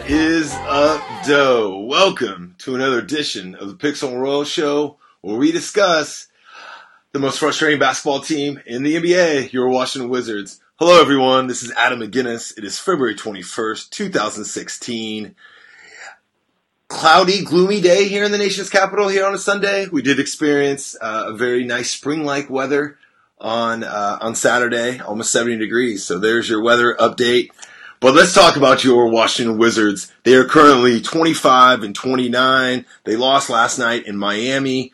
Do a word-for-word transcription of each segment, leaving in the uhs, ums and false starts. What is up, doe? Welcome to another edition of the Pixel and Royal Show, where we discuss the most frustrating basketball team in the N B A, your Washington Wizards. Hello, everyone. This is Adam McGinnis. It is February twenty-first, twenty sixteen. Cloudy, gloomy day here in the nation's capital here on a Sunday. We did experience uh, a very nice spring-like weather on uh, on Saturday, almost seventy degrees. So there's your weather update. But let's talk about your Washington Wizards. They are currently twenty-five and twenty-nine. They lost last night in Miami.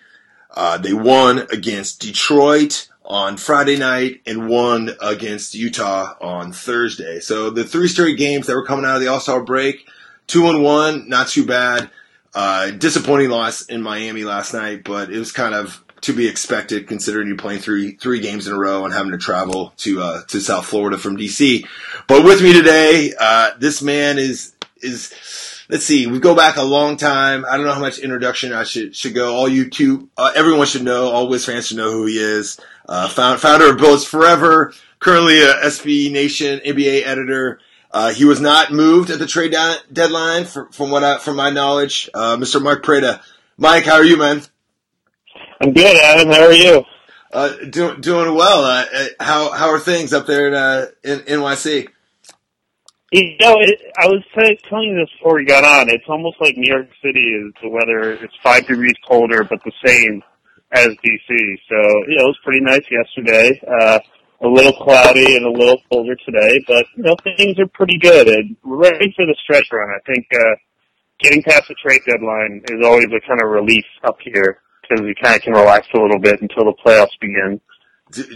Uh, they won against Detroit on Friday night and won against Utah on Thursday. So the three straight games that were coming out of the All-Star break, two and one, not too bad. Uh, disappointing loss in Miami last night, but it was kind of to be expected considering you're playing three three games in a row and having to travel to uh, to South Florida from D C. But with me today, uh, this man is is let's see, we go back a long time. I don't know how much introduction I should should go. All YouTube, uh, everyone should know, all Wiz fans should know who he is. Uh, found, founder of Bullets Forever, currently a S B Nation N B A editor. Uh, he was not moved at the trade da- deadline, for, from what I, from my knowledge. Uh, Mister Mark Prada. Mike, how are you, man? I'm good, Adam. How are you? Uh, do, doing well. Uh, how how are things up there in, uh, in N Y C? You know, it, I was t- telling you this before we got on. It's almost like New York City is the weather. It's five degrees colder, but the same as D C. So, you know, it was pretty nice yesterday. Uh, a little cloudy and a little colder today, but, you know, things are pretty good. And we're ready for the stretch run. I think uh, getting past the trade deadline is always a kind of relief up here, because we kind of can relax a little bit until the playoffs begin.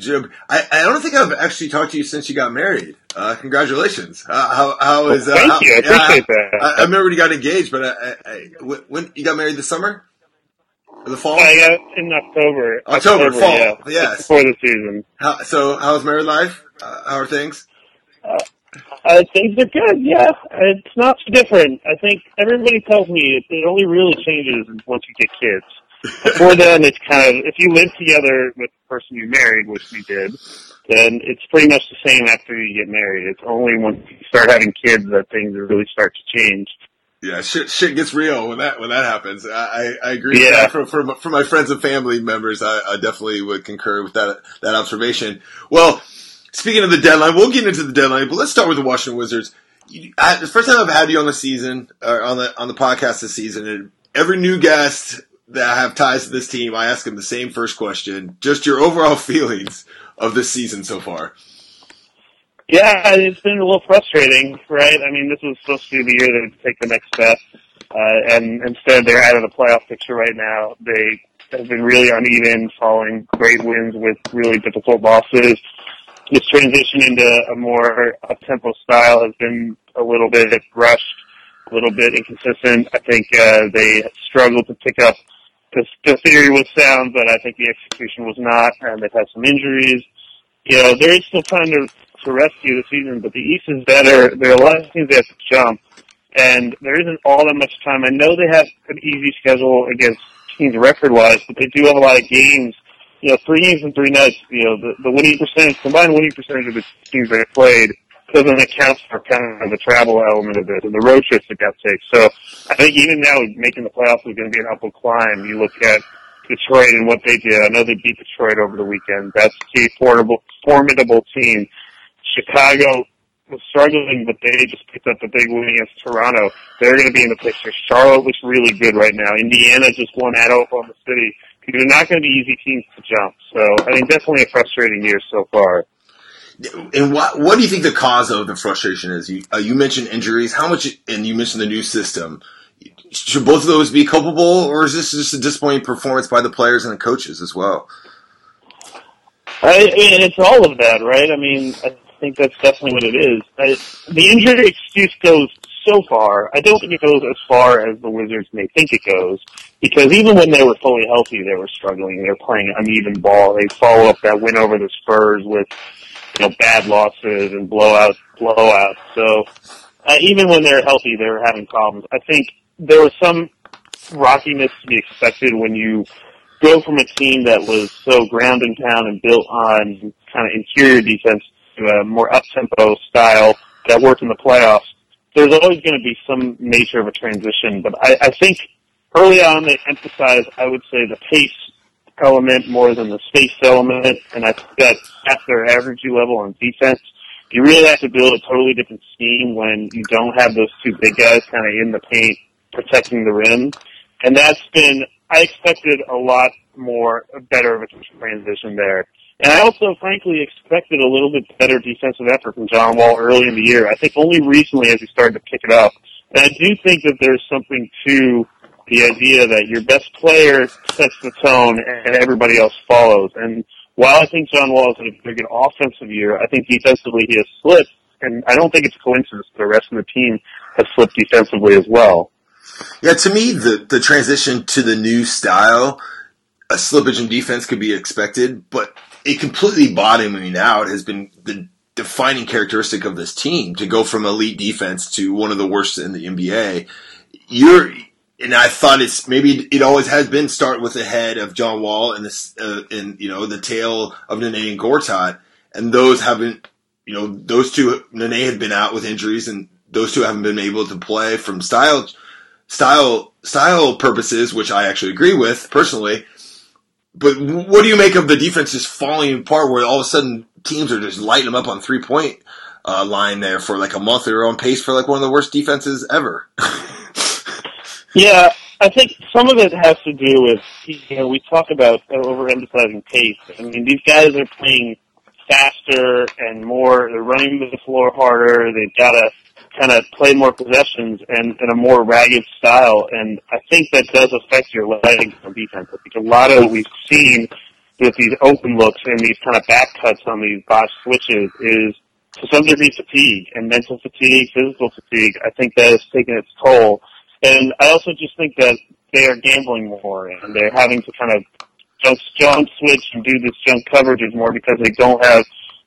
Jim, I, I don't think I've actually talked to you since you got married. Uh, congratulations! Uh, how, how is? Uh, well, thank how, you. I appreciate yeah, that. I, I remember when you got engaged, but I, I, when you got married this summer, or the fall? I got in October. October, October fall. Yeah, yes. Before the season. How, so, how's married life? Uh, how are things? Uh, Uh, things are good, yeah. It's not so different. I think everybody tells me it, it only really changes once you get kids. Before then, it's kind of, if you live together with the person you married, which we did, then it's pretty much the same after you get married. It's only once you start having kids that things really start to change. Yeah, shit, shit gets real when that when that happens. I, I agree. Yeah. With that. For, for for my friends and family members, I, I definitely would concur with that that observation. Well, speaking of the deadline, we'll get into the deadline, but let's start with the Washington Wizards. I, the first time I've had you on the season, or on the on the podcast this season, and every new guest that I have ties to this team, I ask them the same first question: just your overall feelings of this season so far. Yeah, it's been a little frustrating, right? I mean, this was supposed to be the year they'd take the next step, uh, and instead they're out of the playoff picture right now. They have been really uneven, following great wins with really difficult losses. This transition into a more up-tempo style has been a little bit rushed, a little bit inconsistent. I think uh, they struggled to pick up. The, the theory was sound, but I think the execution was not, and they've had some injuries. You know, there is still time to, to rescue the season, but the East is better. There are a lot of things they have to jump, and there isn't all that much time. I know they have an easy schedule against teams record-wise, but they do have a lot of games. You know, three games and three nights, you know, the, the winning percentage, combined winning percentage of the teams that have played doesn't account for kind of the travel element of it and the road trips that got taken. So I think even now making the playoffs is going to be an upward climb. You look at Detroit and what they did. I know they beat Detroit over the weekend. That's a formidable, formidable team. Chicago was struggling, but they just picked up the big win against Toronto. They're going to be in the picture. Charlotte looks really good right now. Indiana just won at Oklahoma City. They're not going to be easy teams to jump. So, I mean, definitely a frustrating year so far. And what, what do you think the cause of the frustration is? You, uh, you mentioned injuries. How much, and you mentioned the new system. Should both of those be culpable, or is this just a disappointing performance by the players and the coaches as well? I mean, it's all of that, right? I mean, I think that's definitely what it is. I, the injury excuse goes so far. I don't think it goes as far as the Wizards may think it goes, because even when they were fully healthy, they were struggling. They were playing uneven ball. They follow up that win over the Spurs with, you know, bad losses and blowouts, blowouts. So uh, even when they were healthy, they were having problems. I think there was some rockiness to be expected when you go from a team that was so ground and pound and built on kind of interior defense to a more up-tempo style that worked in the playoffs. there's always going to be some nature of a transition, but I, I think early on they emphasized, I would say, the pace element more than the space element, and I think that at their average level on defense, you really have to build a totally different scheme when you don't have those two big guys kind of in the paint protecting the rim. And that's been, I expected a lot more, better of a transition there. And I also, frankly, expected a little bit better defensive effort from John Wall early in the year. I think only recently as he started to pick it up. And I do think that there's something to the idea that your best player sets the tone and everybody else follows. And while I think John Wall has had a very good offensive year, I think defensively he has slipped. And I don't think it's a coincidence the rest of the team has slipped defensively as well. Yeah, to me, the, the transition to the new style, a slippage in defense could be expected, but it completely bottoming out has been the defining characteristic of this team, to go from elite defense to one of the worst in the N B A. You're, and I thought it's, maybe it always has been, start with the head of John Wall and this, uh, and, you know, the tail of Nene and Gortat. And those haven't, you know, those two, Nene had been out with injuries and those two haven't been able to play from style, style, style purposes, which I actually agree with personally. But what do you make of the defense just falling apart, where all of a sudden teams are just lighting them up on three-point uh, line there for like a month? They were on pace for like one of the worst defenses ever. Yeah, I think some of it has to do with, you know, we talk about overemphasizing pace. I mean, these guys are playing faster and more. They're running the floor harder. They've got to kind of play more possessions and in a more ragged style, and I think that does affect your legs on defense. I think a lot of what we've seen with these open looks and these kind of back cuts on these botched switches is to some degree fatigue, and mental fatigue, physical fatigue. I think that has taken its toll. And I also just think that they are gambling more, and they're having to kind of just jump switch and do this jump coverages more because they don't have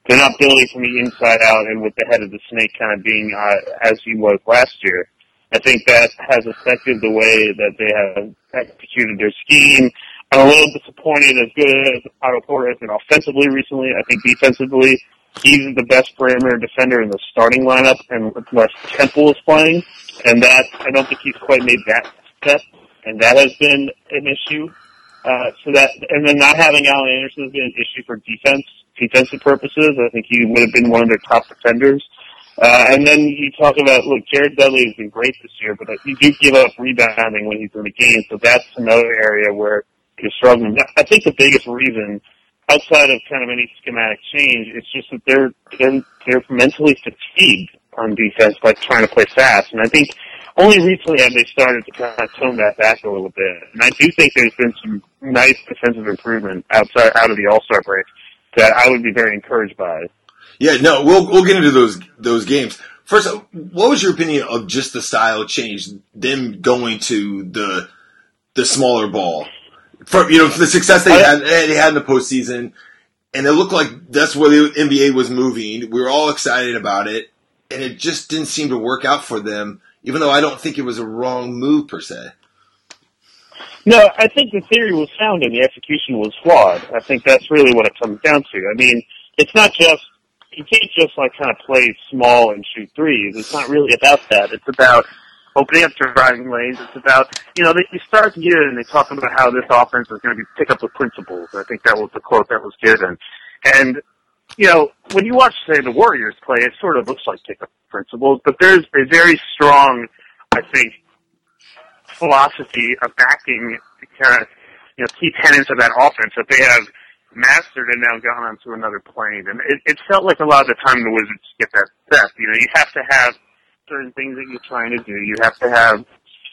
they're not building from the inside out and with the head of the snake kind of being uh, as he was last year. I think that has affected the way that they have executed their scheme. I'm a little disappointed, as good as Otto Porter has been offensively recently. I think defensively, he's the best perimeter defender in the starting lineup, and unless Temple is playing, and that I don't think he's quite made that step, and that has been an issue. Uh, so that, and then not having Allen Anderson has been an issue for defense, defensive purposes. I think he would have been one of their top defenders. Uh, and then you talk about, look, Jared Dudley has been great this year, but he do give up rebounding when he's in the game, so that's another area where you're struggling. I think the biggest reason, outside of kind of any schematic change, it's just that they're, they're, they're mentally fatigued on defense by trying to play fast. And I think only recently have they started to kind of tone that back a little bit. And I do think there's been some nice defensive improvement outside out of the All-Star break that I would be very encouraged by. Yeah, no, we'll we'll get into those those games. First, what was your opinion of just the style change, them going to the the smaller ball? For, you know, for the success they had they had in the postseason, and it looked like that's where the N B A was moving. We were all excited about it, and it just didn't seem to work out for them, even though I don't think it was a wrong move, per se. No, I think the theory was sound and the execution was flawed. I think that's really what it comes down to. I mean, it's not just, you can't just like kind of play small and shoot threes. It's not really about that. It's about opening up driving lanes. It's about, you know, they, you start the year and they talk about how this offense is going to be pick up the principles. I think that was the quote that was given. And, you know, when you watch, say, the Warriors play, it sort of looks like pick up the principles, but there's a very strong, I think, philosophy of backing kind of, you know, key tenets of that offense that they have mastered and now gone on to another plane. And it, it felt like a lot of the time the Wizards get that step. You know, you have to have certain things that you're trying to do. You have to have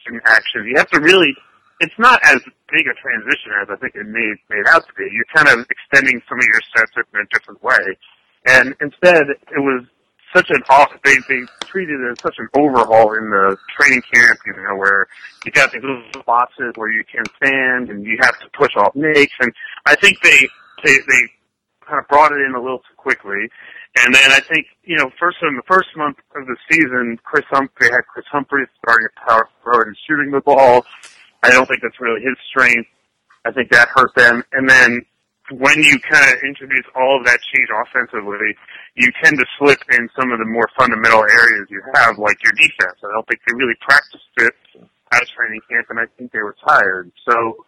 certain actions. You have to really, it's not as big a transition as I think it made, made out to be. You're kind of extending some of your sets in a different way. And instead, it was such an off, they, they treated it as such an overhaul in the training camp, you know, where you got these little boxes where you can stand and you have to push off makes. And I think they, they, they kind of brought it in a little too quickly. And then I think, you know, first in the first month of the season, Chris Hump, they had Chris Humphries starting a power forward and shooting the ball. I don't think that's really his strength. I think that hurt them. And then when you kind of introduce all of that change offensively, you tend to slip in some of the more fundamental areas you have, like your defense. I don't think they really practiced it at training camp, and I think they were tired. So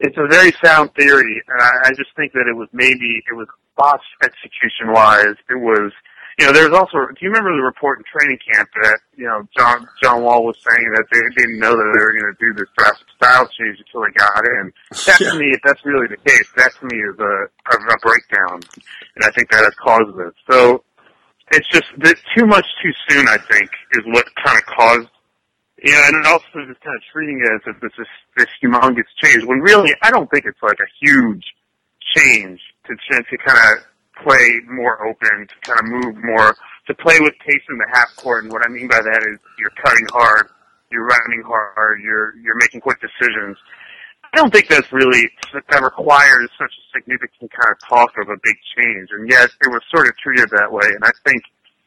it's a very sound theory, and I, I just think that it was maybe, it was botched execution-wise. It was, you know, there was also, do you remember the report in training camp that, you know, John John Wall was saying that they didn't know that they were going to do this drastic style change until they got in? That to me, if that's really the case, that to me is a, a, a breakdown, and I think that has caused it. So it's just too much too soon, I think, is what kind of caused. Yeah, and also just kind of treating it as if this is this humongous change, when really I don't think it's like a huge change to to kind of play more open, to kind of move more, to play with pace in the half court. And what I mean by that is you're cutting hard, you're running hard, you're you're making quick decisions. I don't think that's really that requires such a significant kind of talk of a big change. And yet it was sort of treated that way, and I think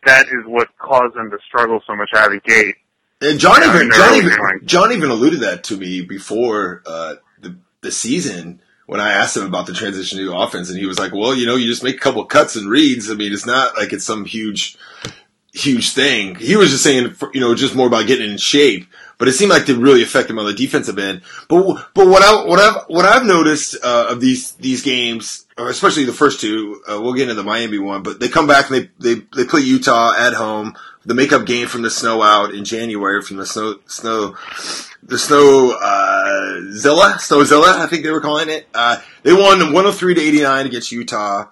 that is what caused them to struggle so much out of the gate. And John yeah, even John even, John even alluded that to me before uh, the the season when I asked him about the transition to offense, and he was like, "Well, you know, you just make a couple cuts and reads. I mean, it's not like it's some huge, huge thing." He was just saying, you know, just more about getting in shape. But it seemed like it really affected him on the defensive end. But but what I what I've what I've noticed uh, of these these games, especially the first two, uh, we'll get into the Miami one. But they come back and they they they play Utah at home. The makeup game from the snow out in January, from the snow, snow, the snow, uh, Zilla, Snowzilla, I think they were calling it. Uh, they won one oh three to eighty-nine against Utah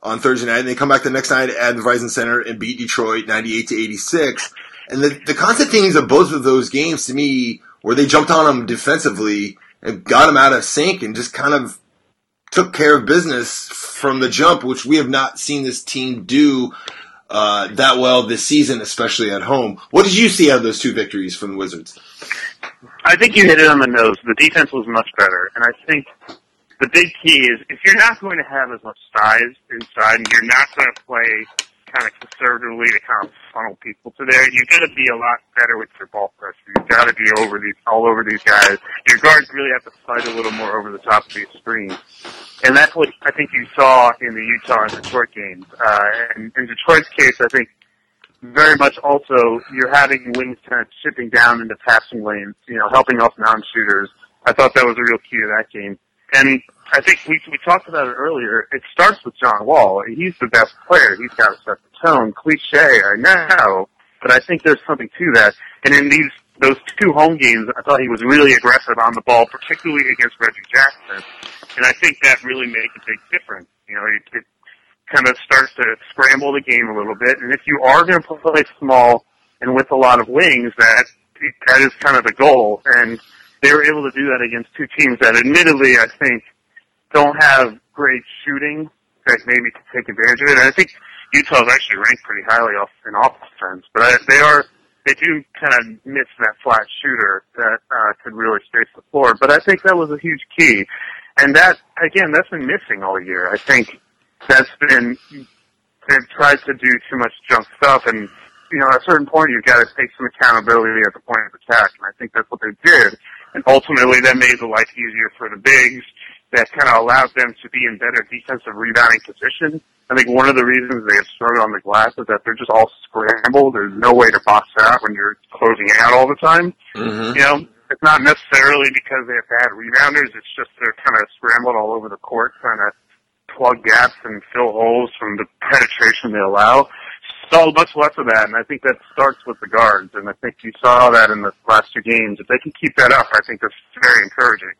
on Thursday night, and they come back the next night at the Verizon Center and beat Detroit ninety-eight to eighty-six. And the, the constant themes of both of those games to me were they jumped on them defensively and got them out of sync and just kind of took care of business from the jump, which we have not seen this team do Uh, that well this season, especially at home. What did you see out of those two victories from the Wizards? I think you hit it on the nose. The defense was much better, and I think the big key is if you're not going to have as much size inside and you're not going to play kind of conservatively to kind of funnel people to there, you've got to be a lot better with your ball pressure. You've got to be over these, all over these guys. Your guards really have to fight a little more over the top of these screens. And that's what I think you saw in the Utah and Detroit games. Uh, and in Detroit's case, I think very much also you're having wings kind of chipping down into passing lanes, you know, helping off non-shooters. I thought that was a real key to that game. And I think we we talked about it earlier. It starts with John Wall. He's the best player. He's got to set the tone. Cliche, I know, but I think there's something to that. And in these those two home games, I thought he was really aggressive on the ball, particularly against Reggie Jackson. And I think that really makes a big difference. You know, it, it kind of starts to scramble the game a little bit. And if you are going to play small and with a lot of wings, that that is kind of the goal. And they were able to do that against two teams that admittedly, I think, don't have great shooting that maybe can take advantage of it. And I think Utah's actually ranked pretty highly off in offense, but I, they are, they do kind of miss that flat shooter that uh, could really space the floor. But I think that was a huge key. And that, again, that's been missing all year. I think that's been, they've tried to do too much junk stuff. And, you know, at a certain point, you've got to take some accountability at the point of attack. And I think that's what they did. And ultimately, that made the life easier for the bigs. That kind of allowed them to be in better defensive rebounding position. I think one of the reasons they have struggled on the glass is that they're just all scrambled. There's no way to box out when you're closing out all the time. Mm-hmm. You know, it's not necessarily because they have bad rebounders. It's just they're kind of scrambled all over the court, trying to plug gaps and fill holes from the penetration they allow. So much less of that, and I think that starts with the guards. And I think you saw that in the last two games. If they can keep that up, I think that's very encouraging.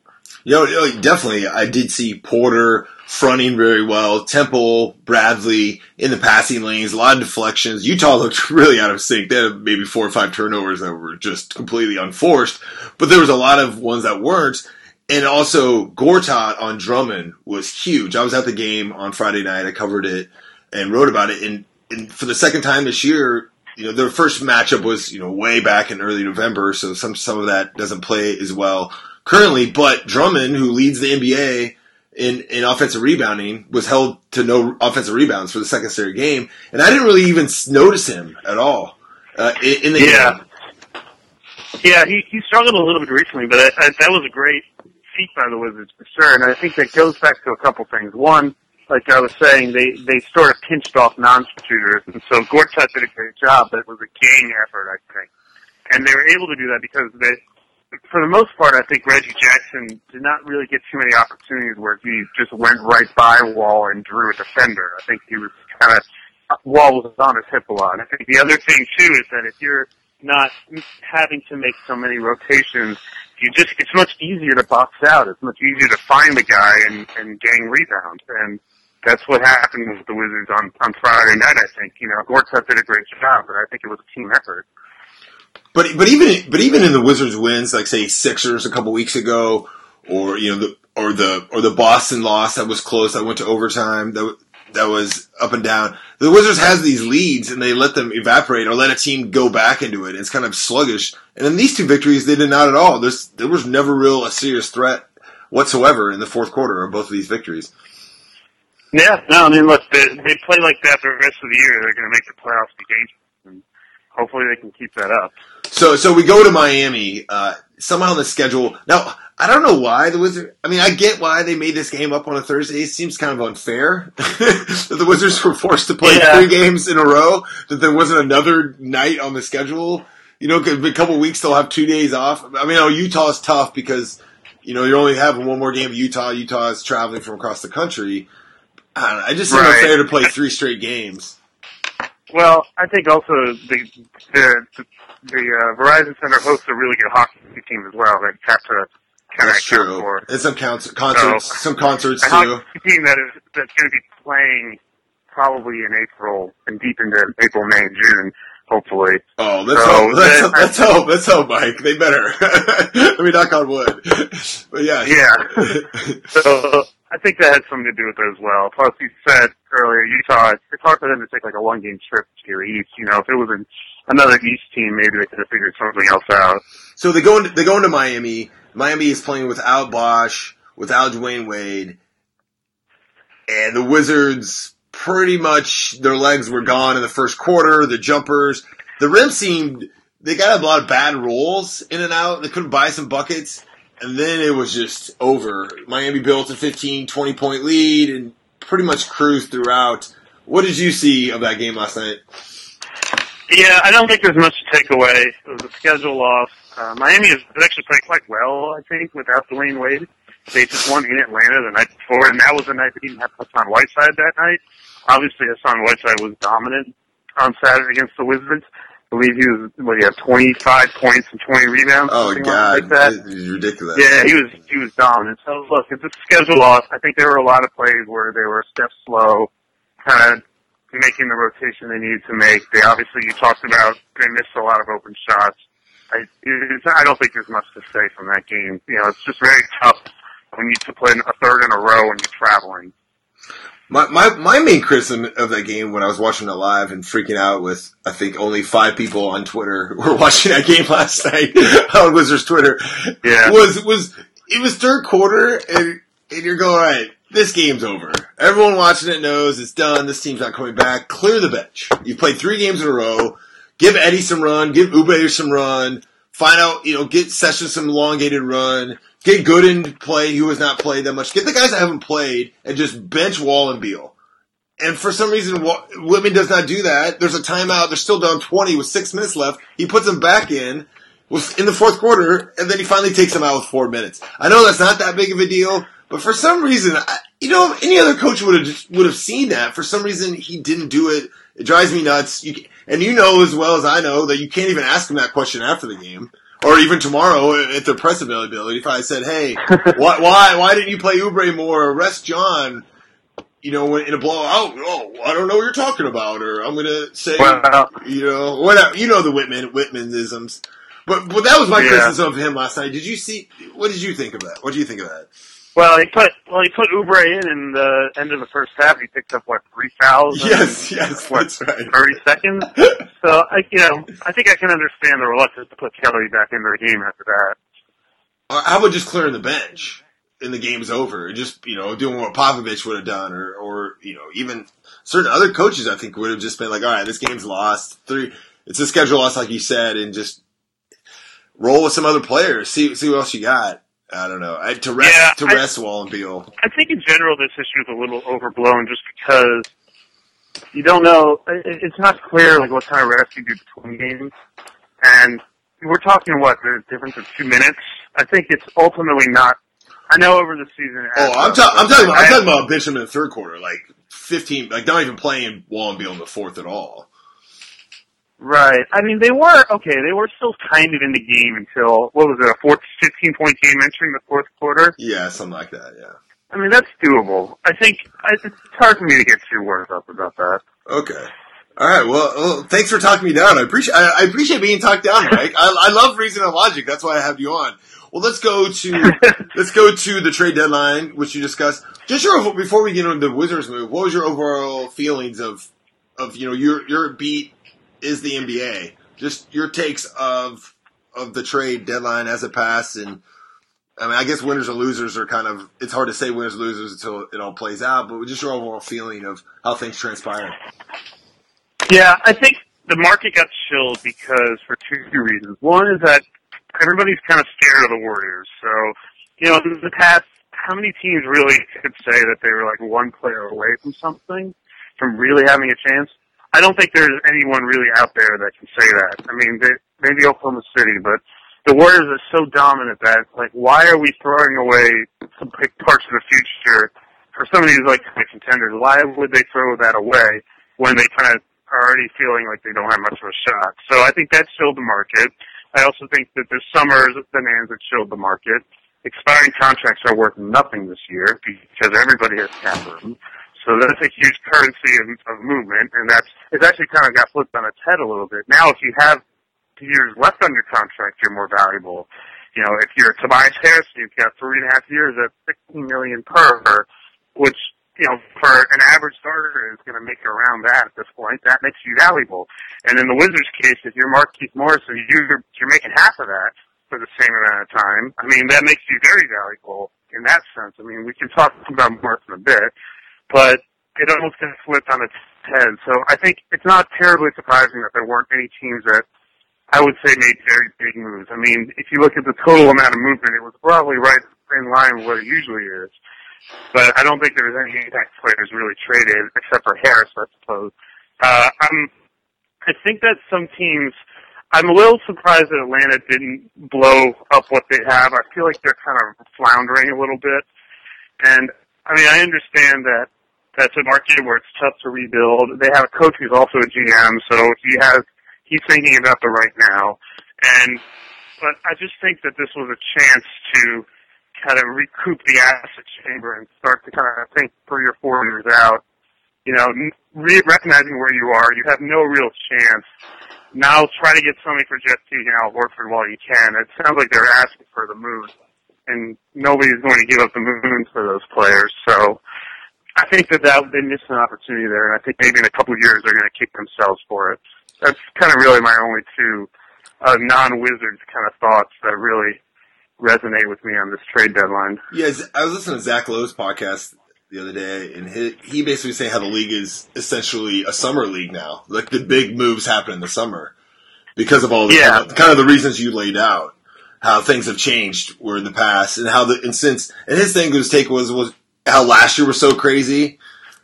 You know, definitely, I did see Porter fronting very well, Temple, Bradley in the passing lanes, a lot of deflections. Utah looked really out of sync. They had maybe four or five turnovers that were just completely unforced, but there was a lot of ones that weren't. And also, Gortat on Drummond was huge. I was at the game on Friday night. I covered it and wrote about it. And, and for the second time this year, you know, their first matchup was, you know, way back in early November, so some some of that doesn't play as well currently, but Drummond, who leads the N B A in, in offensive rebounding, was held to no offensive rebounds for the second straight game, and I didn't really even notice him at all uh, in, in the yeah. game. Yeah, he, he struggled a little bit recently, but I, I, that was a great feet by the Wizards for sure, and I think that goes back to a couple things. One, like I was saying, they, they sort of pinched off non-shooters, and so Gortat did a great job. That was a gang effort, I think. And they were able to do that because, they, for the most part, I think Reggie Jackson did not really get too many opportunities where he just went right by Wall and drew a defender. I think he was kind of, Wall was on his hip a lot. And I think the other thing, too, is that if you're not having to make so many rotations, you just it's much easier to box out. It's much easier to find the guy and, and gang rebounds. And that's what happened with the Wizards on, on Friday night, I think. You know, Gortat did a great job, but I think it was a team effort. But but even but even in the Wizards wins, like say Sixers a couple weeks ago, or you know the or the or the Boston loss that was close that went to overtime that that was up and down. The Wizards has these leads and they let them evaporate or let a team go back into it. It's kind of sluggish. And in these two victories, they did not at all. There's, there was never real a serious threat whatsoever in the fourth quarter of both of these victories. Yeah, no, I mean, look, they, they play like that for the rest of the year. They're going to make the playoffs the game. Hopefully they can keep that up. So so we go to Miami, uh, somehow on the schedule. Now, I don't know why the Wizards – I mean, I get why they made this game up on a Thursday. It seems kind of unfair that the Wizards were forced to play yeah. three games in a row, that there wasn't another night on the schedule. You know, in a couple of weeks they'll have two days off. I mean, I know Utah's tough because, you know, you're only having one more game of Utah. Utah is traveling from across the country. I don't know. I just think right. it's fair to play three straight games. Well, I think also the the, the, the uh, Verizon Center hosts a really good hockey team as well. They have to kind of account for. And some concerts, concerts so, some concerts a too. Hockey team that is that's going to be playing probably in April and deep into April, May, June, hopefully. Oh, let's so, hope. Let's, then, let's hope. Let's hope, Mike. They better. Let me knock on wood. But yeah, yeah. So. I think that had something to do with it as well. Plus, you said earlier, Utah, it's hard for them to take like a one-game trip to your East. You know, if it was an, another East team, maybe they could have figured something else out. So they go into, they go into Miami. Miami is playing without Bosch, without Dwayne Wade. And the Wizards, pretty much, their legs were gone in the first quarter, the jumpers. The rim seemed, they got a lot of bad rolls in and out. They couldn't buy some buckets. And then it was just over. Miami built a fifteen, twenty-point lead and pretty much cruised throughout. What did you see of that game last night? Yeah, I don't think there's much to take away. It was a schedule off. Uh, Miami has actually played quite well, I think, without Dwayne Wade. They just won in Atlanta the night before, and that was the night they didn't have Hassan Whiteside that night. Obviously, Hassan Whiteside was dominant on Saturday against the Wizards. I believe he was, what, he had twenty-five points and twenty rebounds. Oh, God. Like that. It was ridiculous. Yeah, he was, he was dominant. So, look, it's a schedule loss. I think there were a lot of plays where they were a step slow, kind of making the rotation they needed to make. They obviously, you talked about, they missed a lot of open shots. I, it's, I don't think there's much to say from that game. You know, it's just very tough when you to play a third in a row when you're traveling. My, my my main criticism of that game when I was watching it live and freaking out with, I think, only five people on Twitter were watching that game last night on Wizards Twitter, yeah. was, was it was third quarter, and, and you're going, all right, this game's over. Everyone watching it knows it's done. This team's not coming back. Clear the bench. You played three games in a row. Give Eddie some run. Give Oubre some run. Find out, you know, get Sessions some elongated run. Get Gooden to play, who has not played that much. Get the guys that haven't played and just bench Wall and Beal. And for some reason, Wittman does not do that. There's a timeout. They're still down twenty with six minutes left. He puts them back in in the fourth quarter, and then he finally takes them out with four minutes. I know that's not that big of a deal, but for some reason, I, you know, any other coach would have would have seen that. For some reason, he didn't do it. It drives me nuts. You, and you know as well as I know that you can't even ask him that question after the game. Or even tomorrow at their press availability, if I said, "Hey, why, why, why didn't you play Oubre more? Or rest John, you know, in a blowout. Oh, I don't know what you're talking about." Or I'm gonna say, wow. you know, whatever. You know the Wittman Wittmanisms. But but that was my yeah. criticism of him last night. Did you see? What did you think of that? What do you think of that? Well, he put well he put Oubre in in the end of the first half. He picked up what three fouls. Yes, yes, what, that's right. Thirty seconds. So I, you know, I think I can understand the reluctance to put Kelly back into the game after that. I would just clear the bench, and the game's over. Just you know, doing what Popovich would have done, or or you know, even certain other coaches, I think would have just been like, all right, this game's lost. Three, it's a schedule loss, like you said, and just roll with some other players. See see what else you got. I don't know. I, to rest, yeah, to rest I, Wall and Beal. I think in general this issue is a little overblown just because you don't know. It, it's not clear like what kind of rest you do between games. And we're talking, what, the difference of two minutes? I think it's ultimately not. I know over the season. Oh, I'm, ta- I'm talking. About, I'm talking about benching him in the third quarter, like fifteen, like not even playing Wall and Beal in the fourth at all. Right. I mean, they were okay. They were still kind of in the game until what was it, a fourth, fifteen point game entering the fourth quarter? Yeah, something like that. Yeah. I mean, that's doable. I think I, it's hard for me to get too worked up about that. Okay. All right. Well, well thanks for talking me down. I appreciate. I, I appreciate being talked down, Mike. I, I love reason and logic. That's why I have you on. Well, let's go to let's go to the trade deadline, which you discussed. Just your, before we get into the Wizards move, what was your overall feelings of of you know your your beat is the N B A? Just your takes of of the trade deadline as it passed, and I mean, I guess winners and losers are kind of it's hard to say winners and losers until it all plays out. But just your overall feeling of how things transpired. Yeah, I think the market got chilled because for two reasons. One is that everybody's kind of scared of the Warriors. So, you know, in the past, how many teams really could say that they were like one player away from something, from really having a chance? I don't think there's anyone really out there that can say that. I mean, they, maybe Oklahoma City, but the Warriors are so dominant that, like, why are we throwing away some big parts of the future for some of these, like, kind of contenders? Why would they throw that away when they kind of are already feeling like they don't have much of a shot? So I think that chilled the market. I also think that this summer's bonanza chilled the market. Expiring contracts are worth nothing this year because everybody has cap room. So that's a huge currency of, of movement, and that's it's actually kind of got flipped on its head a little bit. Now, if you have years left on your contract, you're more valuable. You know, if you're Tobias Harris, you've got three and a half years at sixteen million dollars per, which, you know, for an average starter is going to make it around that at this point. That makes you valuable. And in the Wizards' case, if you're Markieff Morris, you're, you're making half of that for the same amount of time. I mean, that makes you very valuable in that sense. I mean, we can talk about Morris in a bit, but it almost gets flipped on its head. So I think it's not terribly surprising that there weren't any teams that I would say made very big moves. I mean, if you look at the total amount of movement, it was probably right in line with what it usually is. But I don't think there was any impact players really traded, except for Harris, I suppose. Uh, I'm, I think that some teams, I'm a little surprised that Atlanta didn't blow up what they have. I feel like they're kind of floundering a little bit. And, I mean, I understand that that's a market where it's tough to rebuild. They have a coach who's also a G M, so he has, he's thinking about the right now. And, but I just think that this was a chance to kind of recoup the asset chamber and start to kind of think three or four years out, you know, re- recognizing where you are. You have no real chance. Now try to get something for Jeff Teague and Al Horford while you can. It sounds like they're asking for the moon, and nobody's going to give up the moon for those players. So I think that, that they missed an opportunity there, and I think maybe in a couple of years they're going to kick themselves for it. That's kind of really my only two uh, non-Wizards kind of thoughts that really resonate with me on this trade deadline. Yeah, I was listening to Zach Lowe's podcast the other day, and he, he basically saying how the league is essentially a summer league now. Like the big moves happen in the summer because of all the yeah. kind, of, kind of the reasons you laid out, how things have changed were in the past, and how the and since and his thing his take was was how last year was so crazy,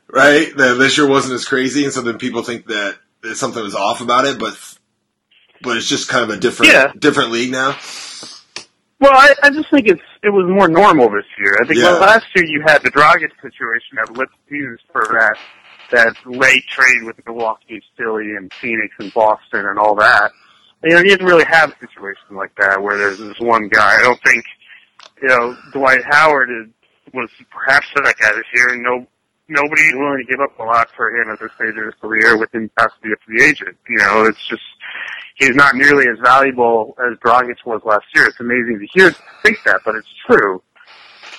right? That this year wasn't as crazy, and so then people think that something was off about it, but but it's just kind of a different yeah. different league now. Well, I, I just think it's it was more normal this year. I think yeah. well, last year you had the Dragic situation that lit the fuse for that that late trade with Milwaukee, Philly, and Phoenix, and Boston, and all that. You know, you didn't really have a situation like that where there's this one guy. I don't think you know Dwight Howard is, was perhaps that guy this year, and no nobody's willing to give up a lot for him at this stage of his career with him possibly a free agent. You know, it's just. He's not nearly as valuable as Dragic was last year. It's amazing to hear think that, but it's true.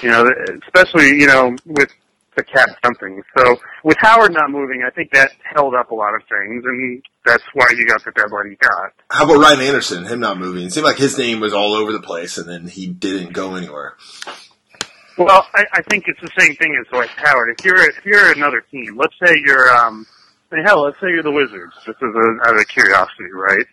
You know, especially, you know, with the cap dumping. So with Howard not moving, I think that held up a lot of things, and that's why you got the deadline you got. How about Ryan Anderson, him not moving? It seemed like his name was all over the place, and then he didn't go anywhere. Well, I, I think it's the same thing as Dwight Howard. If you're if you're another team, let's say you're, um, I mean, hell, let's say you're the Wizards. This is a, out of curiosity, right?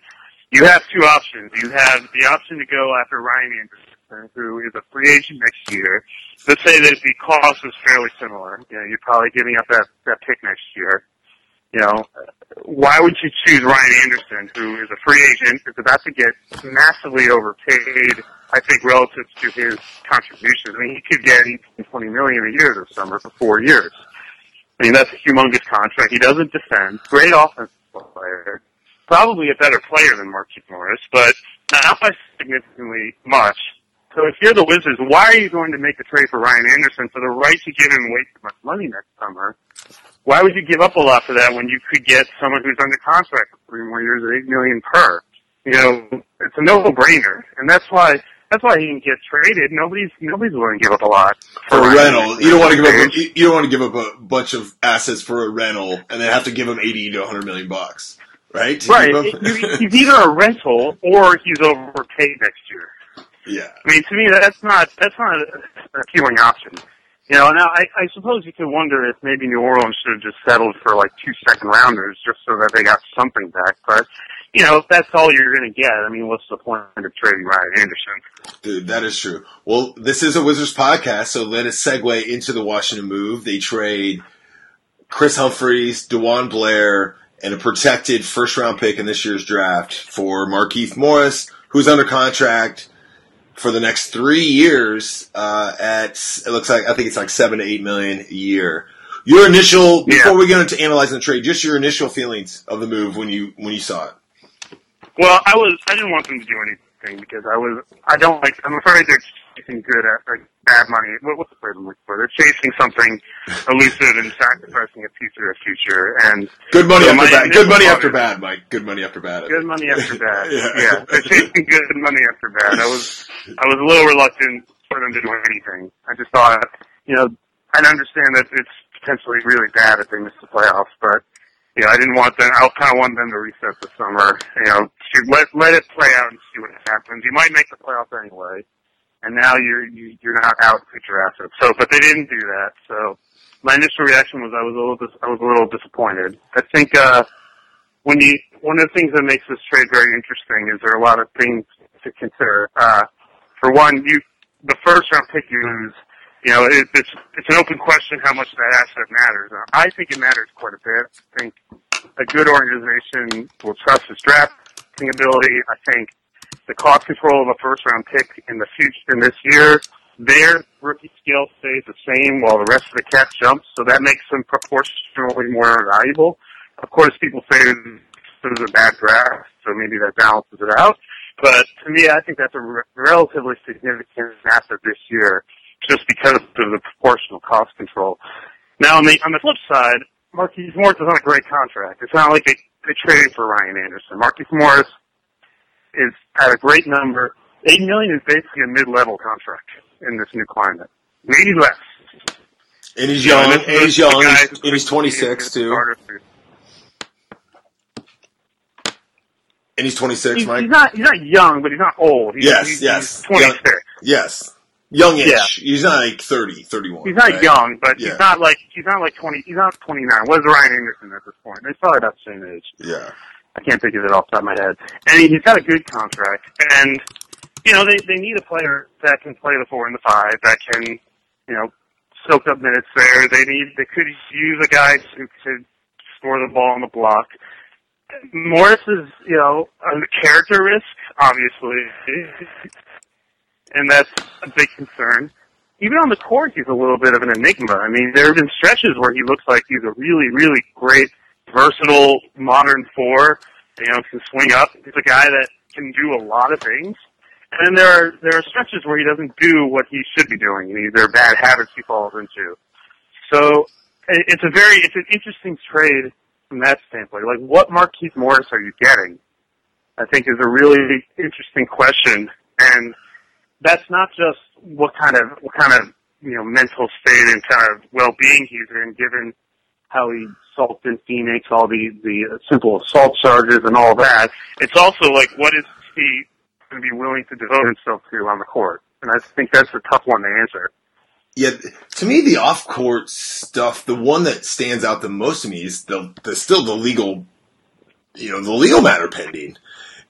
You have two options. You have the option to go after Ryan Anderson Johnson, who is a free agent next year, let's say that the cost is fairly similar. You know, you're probably giving up that, that pick next year. You know, why would you choose Ryan Anderson, who is a free agent, is about to get massively overpaid, I think, relative to his contributions? I mean, he could get twenty million dollars a year this summer for four years. I mean, that's a humongous contract. He doesn't defend. Great offensive player. Probably a better player than Markieff Morris, but not by significantly much. So if you're the Wizards, why are you going to make the trade for Ryan Anderson for the right to give him way too much money next summer? Why would you give up a lot for that when you could get someone who's under contract for three more years at eight million per? You know, it's a no-brainer, and that's why that's why he can get traded. Nobody's nobody's willing to give up a lot for a rental. You don't want to give up. A, you don't want to give up a bunch of assets for a rental, and then have to give him eighty to a hundred million bucks, right? To right. He's either a rental or he's overpaid next year. Yeah. I mean, to me, that's not that's not an appealing option. You know, now I, I suppose you could wonder if maybe New Orleans should have just settled for like two second rounders just so that they got something back. But, you know, if that's all you're going to get, I mean, what's the point of trading Ryan Anderson? Dude, that is true. Well, this is a Wizards podcast, so let us segue into the Washington move. They trade Chris Humphries, DeJuan Blair, and a protected first round pick in this year's draft for Markieff Morris, who's under contract for the next three years, uh, at, it looks like, I think it's like seven to eight million a year. Your initial, before yeah. we get into analyzing the trade, just your initial feelings of the move when you, when you saw it. Well, I was, I didn't want them to do anything because I was, I don't like, I'm afraid they're chasing good at, like, bad money. What, what's the word I'm looking for? They're chasing something elusive and sacrificing a piece of their future. And good money so after bad. Good money after bad, Mike. Good money after bad. Good money after bad. yeah. yeah, they're chasing good money after bad. I was, I was a little reluctant for them to do anything. I just thought, you know, I understand that it's potentially really bad if they miss the playoffs, but you know, I didn't want them. I kind of wanted them to reset the summer. You know, let let it play out and see what happens. You might make the playoffs anyway. And now you're you, you're not out with your assets. So, but they didn't do that. So, my initial reaction was I was a little dis- I was a little disappointed. I think uh, when you one of the things that makes this trade very interesting is there are a lot of things to consider. Uh, for one, you the first round pick you lose. You know, it, it's it's an open question how much that asset matters. Uh, I think it matters quite a bit. I think a good organization will trust its drafting ability. I think. The cost control of a first-round pick in the future, in this year, their rookie skill stays the same while the rest of the cap jumps, so that makes them proportionally more valuable. Of course, people say this is a bad draft, so maybe that balances it out. But to me, I think that's a re- relatively significant asset this year, just because of the proportional cost control. Now, on the on the flip side, Markieff Morris is on a great contract. It's not like they, they traded for Ryan Anderson. Markieff Morris is at a great number. Eight million is basically a mid-level contract in this new climate, maybe less. And he's young. And he's young. And he's twenty-six too. And he's twenty-six, Mike. He's not. He's not young, but he's not old. He's, yes, he's, yes. He's twenty-six. Young, yes. Youngish. Yeah. He's not like thirty, thirty-one. He's not right? young, but yeah. he's not like he's not like twenty. He's not twenty-nine. What is Ryan Anderson at this point? He's probably about the same age. Yeah. I can't think of it off the top of my head. And he's got a good contract. And, you know, they, they need a player that can play the four and the five, that can, you know, soak up minutes there. They need, they could use a guy who could score the ball on the block. Morris is, you know, a character risk, obviously. And that's a big concern. Even on the court, he's a little bit of an enigma. I mean, there have been stretches where he looks like he's a really, really great versatile, modern four, you know, can swing up. He's a guy that can do a lot of things. And then there are there are stretches where he doesn't do what he should be doing. You know, there are bad habits he falls into. So it's a very it's an interesting trade from that standpoint. Like, what Markieff Morris are you getting? I think is a really interesting question, and that's not just what kind of what kind of you know mental state and kind of well-being he's in, given how he sulked in Phoenix, all the, the simple assault charges and all that. It's also like, what is he going to be willing to devote himself to on the court? And I think that's a tough one to answer. Yeah, to me, the off-court stuff, the one that stands out the most to me is the, the still the legal, you know, the legal matter pending.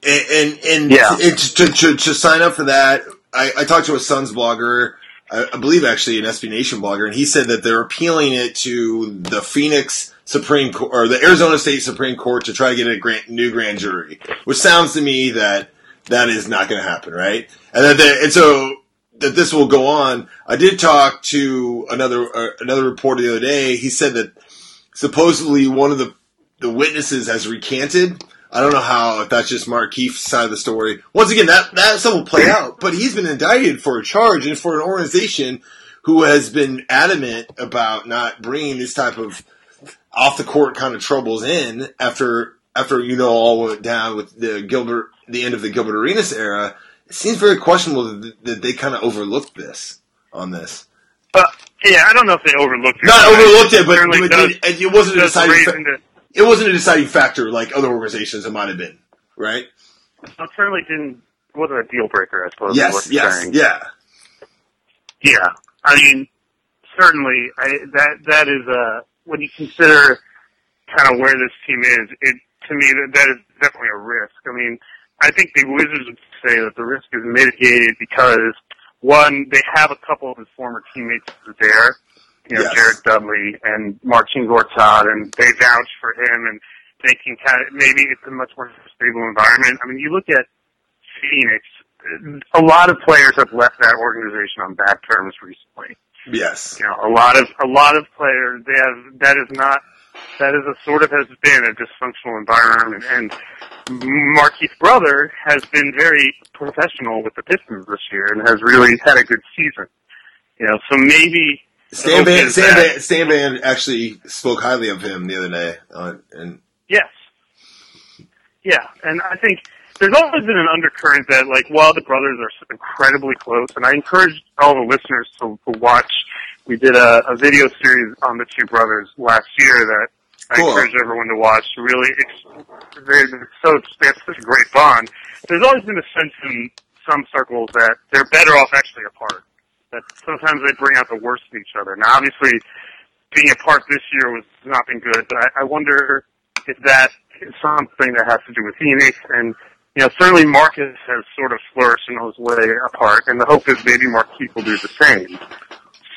And, and, and, yeah. and to, to, to sign up for that, I, I talked to a Suns blogger, I, I believe actually an S B Nation blogger, and he said that they're appealing it to the Phoenix Supreme Court, or the Arizona State Supreme Court, to try to get a grand, new grand jury, which sounds to me that that is not going to happen, right? And that they, and so that this will go on. I did talk to another uh, another reporter the other day. He said that supposedly one of the the witnesses has recanted. I don't know how, if that's just Markieff's side of the story. Once again, that, that stuff will play out, but he's been indicted for a charge and for an organization who has been adamant about not bringing this type of off-the-court kind of troubles in after, after you know, all went down with the Gilbert, the end of the Gilbert Arenas era. It seems very questionable that, that they kind of overlooked this on this. Uh, yeah, I don't know if they overlooked it. Not overlooked it, but it, does, it, it wasn't a deciding fa- It wasn't a deciding factor like other organizations it might have been, right? It certainly didn't. It wasn't a deal breaker, I suppose. Yes, yes, saying. yeah. Yeah, I mean, certainly I, that that is a, when you consider kind of where this team is, it to me that, that is definitely a risk. I mean, I think the Wizards would say that the risk is mitigated because, one, they have a couple of his former teammates there, you know, yes. Jared Dudley and Marcin Gortat, and they vouch for him, and they can kind of, maybe it's a much more stable environment. I mean, you look at Phoenix, a lot of players have left that organization on bad terms recently. Yes. You know, a lot of, a lot of players, they have, that is not, that is a sort of has been a dysfunctional environment, and Markieff's brother has been very professional with the Pistons this year and has really had a good season. You know, so maybe Stan Van, Stan, Van, Stan Van actually spoke highly of him the other day. Uh, and yes. Yeah, and I think there's always been an undercurrent that, like, while the brothers are incredibly close, and I encourage all the listeners to, to watch. We did a, a video series on the two brothers last year that cool. I encourage everyone to watch. Really, it's, it's so it's such a great bond. There's always been a sense in some circles that they're better off actually apart. That sometimes they bring out the worst in each other. Now, obviously, being apart this year was not been good, but I, I wonder if that is something that has to do with Phoenix. And, you know, certainly Marcus has sort of flourished in his way apart, and the hope is maybe Markieff will do the same.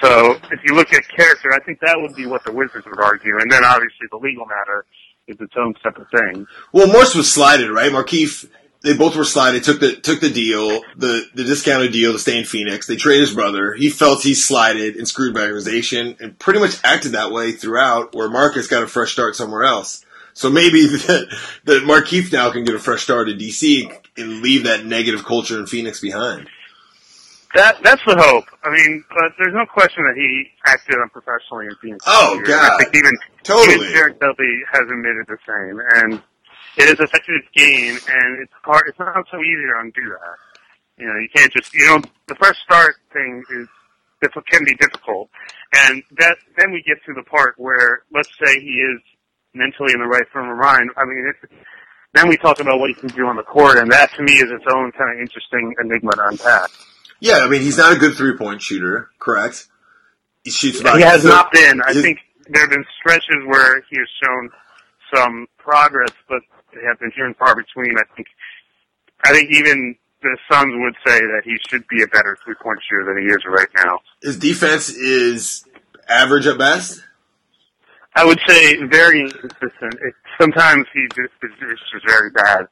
So if you look at character, I think that would be what the Wizards would argue. And then, obviously, the legal matter is its own separate thing. Well, Morris was slided, right? Markieff... They both were slided, took the took the deal, the, the discounted deal to stay in Phoenix. They traded his brother. He felt he slided and screwed by organization and pretty much acted that way throughout, where Marcus got a fresh start somewhere else. So maybe that, that Markieff now can get a fresh start in D C and leave that negative culture in Phoenix behind. That That's the hope. I mean, but there's no question that he acted unprofessionally in Phoenix. Oh, God. I think even, totally. even Jared Dudley has admitted the same. And it has affected its game, and it's hard. It's not so easy to undo that. You know, you can't just, you know, the first start thing is can be difficult, and that then we get to the part where, let's say he is mentally in the right frame of mind. I mean, it's, then we talk about what he can do on the court, and that to me is its own kind of interesting enigma to unpack. Yeah, I mean, he's not a good three point shooter, correct? He shoots about. He has so, not been. I his, think there have been stretches where he has shown some progress, but they have been few and far between. I think I think even the Suns would say that he should be a better three-point shooter than he is right now. His defense is average at best? I would say very inconsistent. It, sometimes he just is just very bad.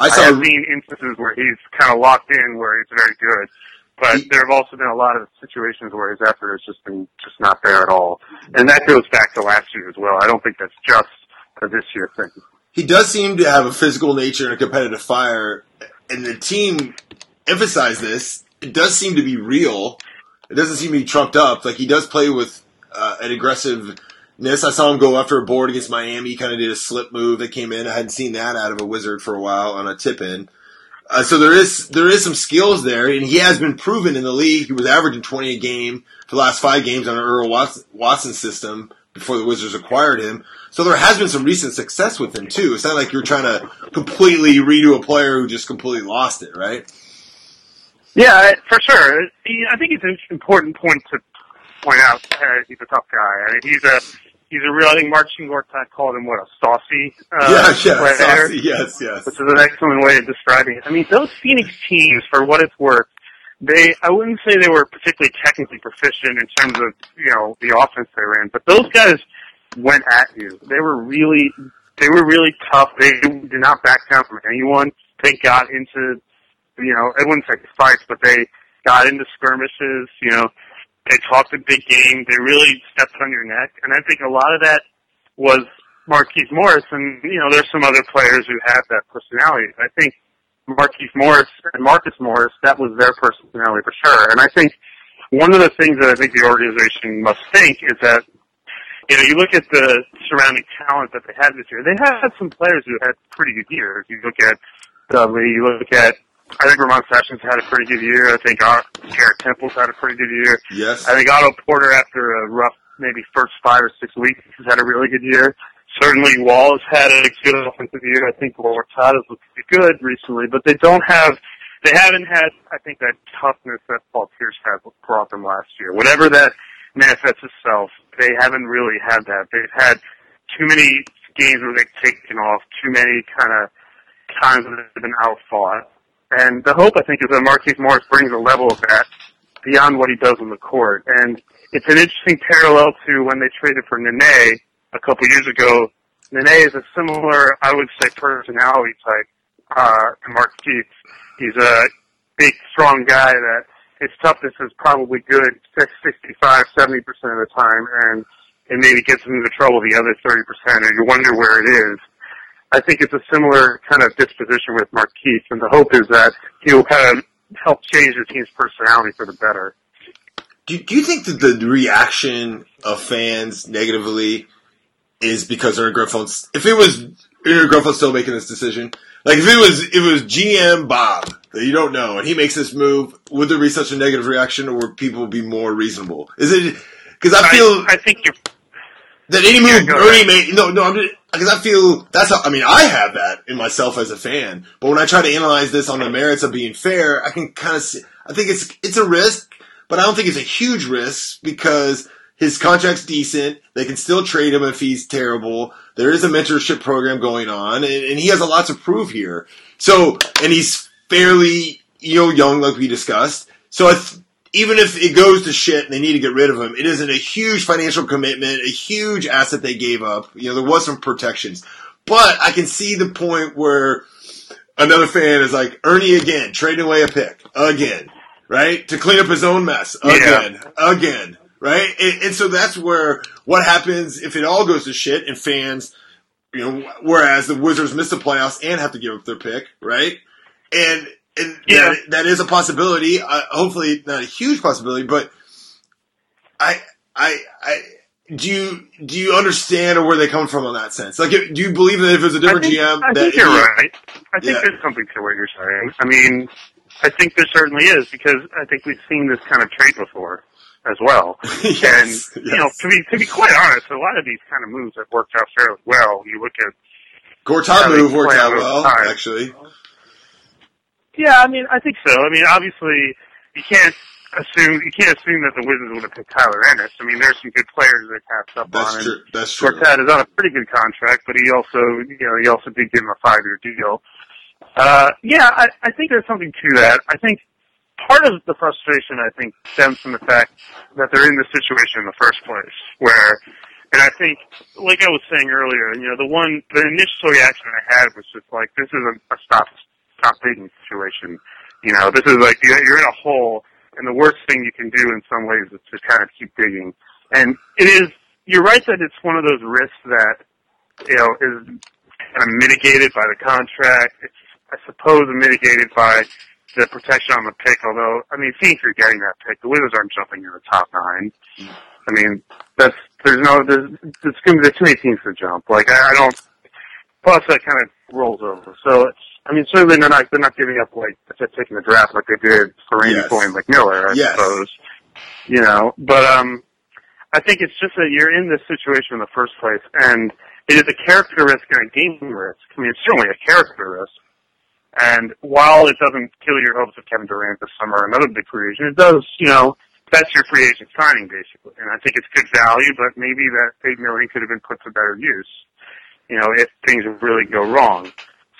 I, saw I have seen instances where he's kind of locked in, where he's very good. But there have also been a lot of situations where his effort has just been just not there at all. And that goes back to last year as well. I don't think that's just a this year thing. He does seem to have a physical nature and a competitive fire, and the team emphasized this. It does seem to be real. It doesn't seem to be trumped up. Like, he does play with uh, an aggressiveness. I saw him go after a board against Miami. He kind of did a slip move that came in. I hadn't seen that out of a Wizard for a while on a tip-in. Uh, so there is there is some skills there, and he has been proven in the league. He was averaging twenty a game for the last five games on an Earl Watson system before the Wizards acquired him. So there has been some recent success with him, too. It's not like you're trying to completely redo a player who just completely lost it, right? Yeah, for sure. I think it's an important point to point out. Uh, he's a tough guy. I mean, he's a he's a real, I think Marcin Gortat called him, what, a saucy uh, yeah, yeah, player? Saucy, yes, yes. Which is an excellent way of describing it. I mean, those Phoenix teams, for what it's worth, They, I wouldn't say they were particularly technically proficient in terms of, you know, the offense they ran, but those guys went at you. They were really, they were really tough. They did not back down from anyone. They got into, you know, I wouldn't say fights, but they got into skirmishes, you know. They talked a big game. They really stepped on your neck. And I think a lot of that was Markieff Morris. And, you know, there's some other players who have that personality. I think Markieff Morris and Marcus Morris, that was their personality for sure. And I think one of the things that I think the organization must think is that, you know, you look at the surrounding talent that they had this year. They had some players who had pretty good years. You look at Dudley, you look at, I think Ramon Sessions had a pretty good year. I think Garrett Temple had a pretty good year. Yes. I think Otto Porter, after a rough maybe first five or six weeks, has had a really good year. Certainly Wall has had a good offensive year. I think Gortat has looked pretty good recently, but they don't have, they haven't had, I think, that toughness that Paul Pierce had brought them last year. Whatever that manifests itself, they haven't really had that. They've had too many games where they've taken off, too many kind of times where they've been outfought. And the hope, I think, is that Markieff Morris brings a level of that beyond what he does on the court. And it's an interesting parallel to when they traded for Nene a couple years ago. Nene is a similar, I would say, personality type uh, to Markieff. He's a big, strong guy that his toughness is probably good sixty-five, seventy percent of the time, and it maybe gets him into trouble the other thirty percent, and you wonder where it is. I think it's a similar kind of disposition with Markieff, and the hope is that he'll kind of help change the team's personality for the better. Do, do you think that the reaction of fans negatively is because Ernie Grunfeld? If it was Ernie Grunfeld still making this decision, like if it was it was G M Bob that you don't know and he makes this move, would there be such a negative reaction, or would people be more reasonable? Is it because I feel I, I think you're, that any move Ernie made? No, no, I'm just. Because I feel that's how, I mean, I have that in myself as a fan. But when I try to analyze this on the merits of being fair, I can kind of see, I think it's, it's a risk, but I don't think it's a huge risk because his contract's decent. They can still trade him if he's terrible. There is a mentorship program going on, and, and he has a lot to prove here. So, and he's fairly, you know, young, like we discussed. So I th- even if it goes to shit and they need to get rid of him, it isn't a huge financial commitment, a huge asset they gave up. You know, there was some protections. But I can see the point where another fan is like, Ernie again, trading away a pick, again, right? To clean up his own mess, again, yeah. again, right? And, and so that's where what happens if it all goes to shit and fans, you know, whereas the Wizards miss the playoffs and have to give up their pick, right? And... And yeah. that, that is a possibility. Uh, hopefully, not a huge possibility, but I, I, I do you do you understand where they come from in that sense? Like, do you believe that if it's a different I think, G M, I that think you're you, right. I think yeah. there's something to what you're saying. I mean, I think there certainly is because I think we've seen this kind of trade before as well. yes, and yes. you know, to be to be quite honest, a lot of these kind of moves have worked out fairly well. You look at Gortat move worked out well, actually. Yeah, I mean, I think so. I mean, obviously, you can't assume you can't assume that the Wizards would have picked Tyler Ennis. I mean, there's some good players they passed up That's on. True. That's true. Gortat is on a pretty good contract, but he also, you know, he also did give him a five-year deal. Uh, yeah, I, I think there's something to that. I think part of the frustration, I think, stems from the fact that they're in this situation in the first place, where, and I think, like I was saying earlier, you know, the one, the initial reaction I had was just like, this is a, a stop. Stop digging situation. You know, this is like, you're in a hole, and the worst thing you can do in some ways is to kind of keep digging. And it is, you're right that it's one of those risks that, you know, is kind of mitigated by the contract. It's, I suppose, mitigated by the protection on the pick, although, I mean, Phoenix are getting that pick. The Wizards aren't jumping in the top nine. I mean, that's, there's no, there's, there's going to be too many teams to jump. Like, I, I don't, plus that kind of rolls over. So, I mean, certainly they're not they're not giving up like taking the draft like they did for Randy Wittman and McMiller, I yes. suppose. You know, but um, I think it's just that you're in this situation in the first place, and it is a character risk and a game risk. I mean, it's certainly a character risk, and while it doesn't kill your hopes of Kevin Durant this summer or another big free agent, it does. You know, that's your free agent signing basically, and I think it's good value, but maybe that eight million dollars could have been put to better use. You know, if things really go wrong.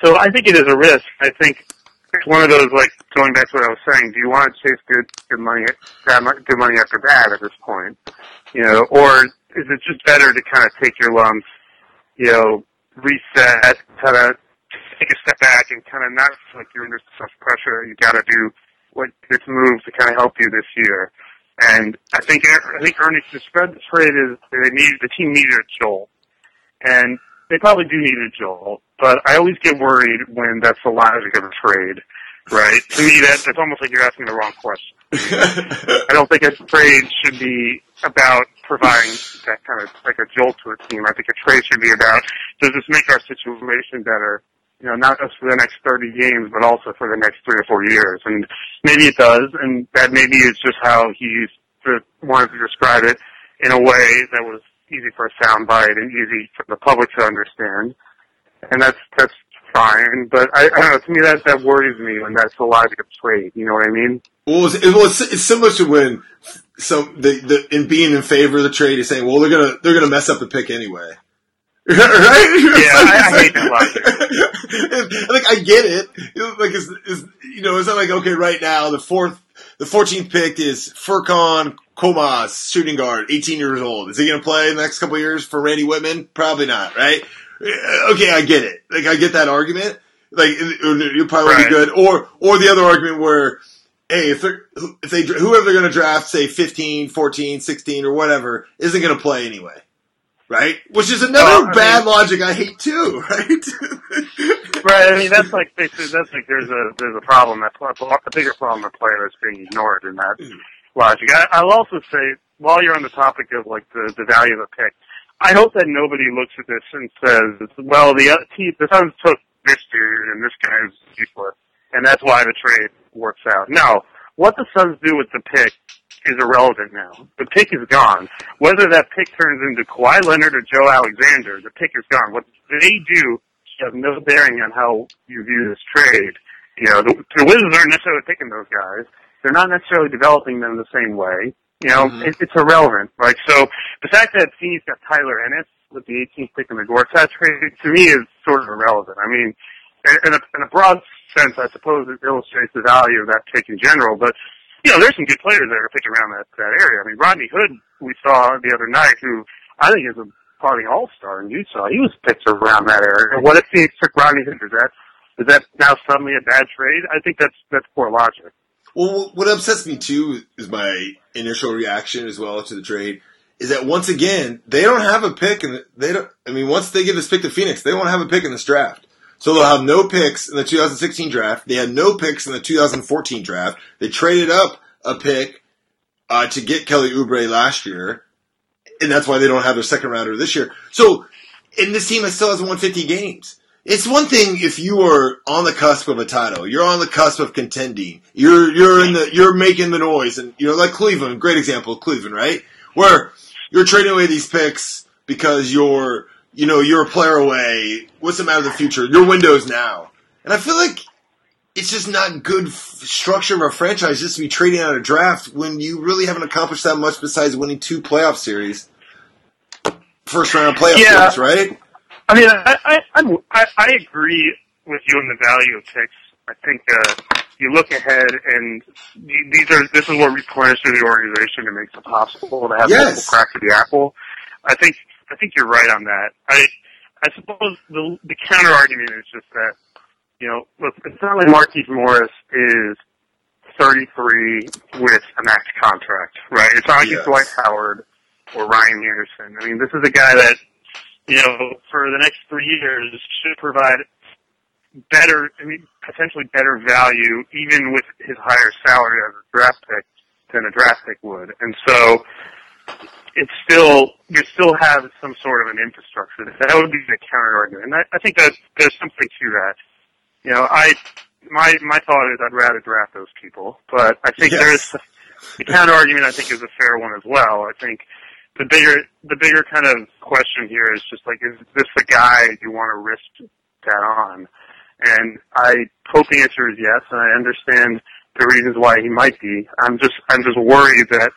So I think it is a risk. I think it's one of those, like, going back to what I was saying, do you want to chase good, good money, good money after bad at this point? You know, or is it just better to kind of take your lumps, you know, reset, kind of take a step back and kind of not feel like you're under such pressure. You've got to do what this move to kind of help you this year. And I think I think Ernie to spread the trade is they need the team needed a jolt, and they probably do need a jolt. But I always get worried when that's the logic of a trade, right? To me, that that's almost like you're asking the wrong question. I don't think a trade should be about providing that kind of like a jolt to a team. I think a trade should be about does this make our situation better? You know, not just for the next thirty games, but also for the next three or four years. And maybe it does, and that maybe is just how he wanted to describe it in a way that was easy for a soundbite and easy for the public to understand. And that's that's fine, but I, I don't know. To me, that that worries me when that's the logic of trade. You know what I mean? Well, it's, it, well, it's, it's similar to when some the, the in being in favor of the trade is saying, well, they're gonna they're gonna mess up the pick anyway. Right? Yeah, I, I hate that logic. Like, I get it. Like, it's, it's, you know, it's not like, okay, right now, the fourth, the fourteenth pick is Furkan Korkmaz, shooting guard, eighteen years old. Is he going to play in the next couple of years for Randy Wittman? Probably not, right? Okay, I get it. Like, I get that argument. Like, you'll probably right. be good. Or, or the other argument where, hey, if they're, if they, whoever they're going to draft, say fifteen, fourteen, sixteen, or whatever, isn't going to play anyway. Right? Which is another oh, bad mean, logic I hate too, right? Right, I mean, that's like, that's like there's a, there's a problem, that's a bigger problem of player that's being ignored in that mm. logic. I, I'll also say, while you're on the topic of like the, the value of a pick, I hope that nobody looks at this and says, well, the other team, the Suns took this dude and this guy's useless, and that's why the trade works out. No, what the Suns do with the pick is irrelevant now. The pick is gone. Whether that pick turns into Kawhi Leonard or Joe Alexander, the pick is gone. What they do has no bearing on how you view this trade. You know, the, the Wizards aren't necessarily picking those guys. They're not necessarily developing them the same way. You know, mm-hmm. it, it's irrelevant. Like, so the fact that Phoenix got Tyler Ennis with the eighteenth pick in the Gortat trade, to me, is sort of irrelevant. I mean, in a, in a broad sense, I suppose it illustrates the value of that pick in general, but you know, there's some good players that are picked around that, that area. I mean, Rodney Hood, we saw the other night, who I think is a probably all-star in Utah. He was picked around that area. And what if he took Rodney Hood? Is that, is that now suddenly a bad trade? I think that's that's poor logic. Well, what upsets me, too, is my initial reaction as well to the trade, is that, once again, they don't have a pick. In the, they don't. I mean, once they give this pick to Phoenix, they won't have a pick in this draft. So they'll have no picks in the two thousand sixteen draft. They had no picks in the two thousand fourteen draft. They traded up a pick uh, to get Kelly Oubre last year, and that's why they don't have their second rounder this year. So, and this team still hasn't won fifty games. It's one thing if you are on the cusp of a title, you're on the cusp of contending, you're you're in the you're making the noise, and you know, like Cleveland, great example of Cleveland, right? Where you're trading away these picks because you're you know, you're a player away. What's the matter with the future? Your window's now. And I feel like it's just not good f- structure of a franchise just to be trading out a draft when you really haven't accomplished that much besides winning two playoff series, first-round playoff yeah. series, right? I mean, I, I, I, I agree with you on the value of picks. I think uh, you look ahead, and these are this is what replenishes the organization and makes it possible to have yes. multiple cracks at the apple. I think... I think you're right on that. I I suppose the, the counter argument is just that, you know, look, it's not like Markieff Morris is thirty-three with a max contract, right? It's not like yes. it's Dwight Howard or Ryan Anderson. I mean, this is a guy that, you know, for the next three years should provide better, I mean, potentially better value, even with his higher salary as a draft pick than a draft pick would, and so. It's still, you still have some sort of an infrastructure. That would be the counter-argument. And I, I think that there's something to that. You know, I, my, my thought is I'd rather draft those people, but I think yes. there's, the counter-argument I think is a fair one as well. I think the bigger, the bigger kind of question here is just like, is this the guy you want to risk that on? And I hope the answer is yes, and I understand the reasons why he might be. I'm just, I'm just worried that,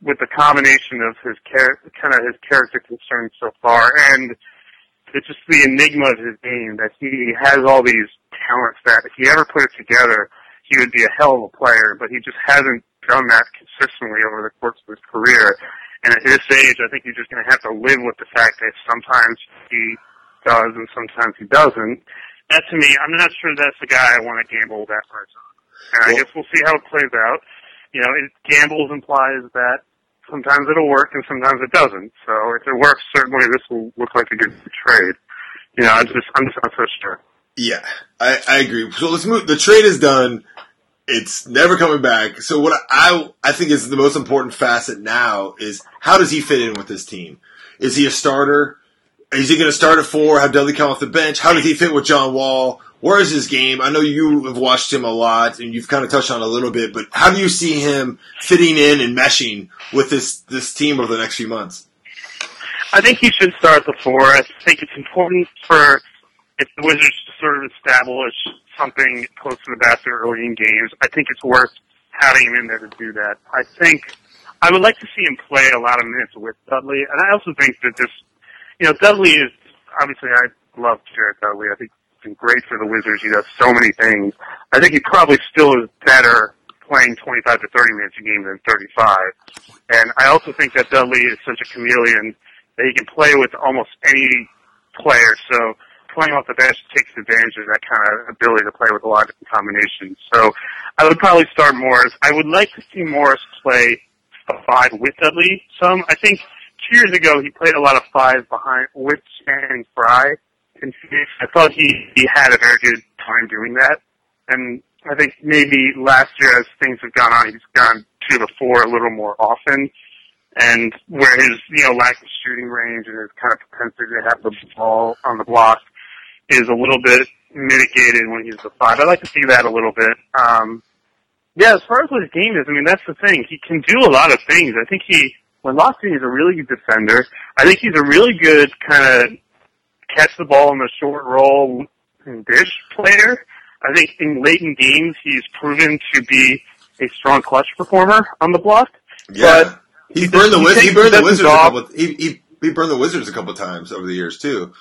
with the combination of his char- kind of his character concerns so far, and it's just the enigma of his game that he has all these talent stat. If he ever put it together, he would be a hell of a player, but he just hasn't done that consistently over the course of his career. And at this age, I think you're just going to have to live with the fact that sometimes he does and sometimes he doesn't. That, to me, I'm not sure that's the guy I want to gamble that much on. And well, I guess we'll see how it plays out. You know, it, gambles implies that sometimes it'll work and sometimes it doesn't. So if it works, certainly this will look like a good trade. You know, I'm just, I'm just not so sure. Yeah, I, I agree. So let's move. The trade is done. It's never coming back. So what I I think is the most important facet now is how does he fit in with this team? Is he a starter? Is he going to start at four? Have Dudley come off the bench? How does he fit with John Wall? Where is his game? I know you have watched him a lot, and you've kind of touched on it a little bit, but how do you see him fitting in and meshing with this, this team over the next few months? I think he should start at the four. I think it's important for if the Wizards to sort of establish something close to the basket early in games. I think it's worth having him in there to do that. I think I would like to see him play a lot of minutes with Dudley, and I also think that this, you know, Dudley is, obviously I love Jared Dudley. I think he's been great for the Wizards. He does so many things. I think he probably still is better playing twenty-five to thirty minutes a game than thirty-five. And I also think that Dudley is such a chameleon that he can play with almost any player. So playing off the bench takes advantage of that kind of ability to play with a lot of different combinations. So I would probably start Morris. I would like to see Morris play a five with Dudley some. I think two years ago he played a lot of five behind with Stan Fry. And I thought he, he had a very good time doing that. And I think maybe last year as things have gone on, he's gone two to four a little more often. And where his, you know, lack of shooting range and his kind of propensity to have the ball on the block is a little bit mitigated when he's the five. I'd like to see that a little bit. Um, yeah, as far as what his game is, I mean, that's the thing. He can do a lot of things. I think he, when locked in, he's a really good defender. I think he's a really good kind of catch the ball in the short roll and dish player. I think in late in games, he's proven to be a strong clutch performer on the block. Yeah. But he, he burned the, he he burned the Wizards a couple, he, he, he burned the Wizards a couple times over the years, too.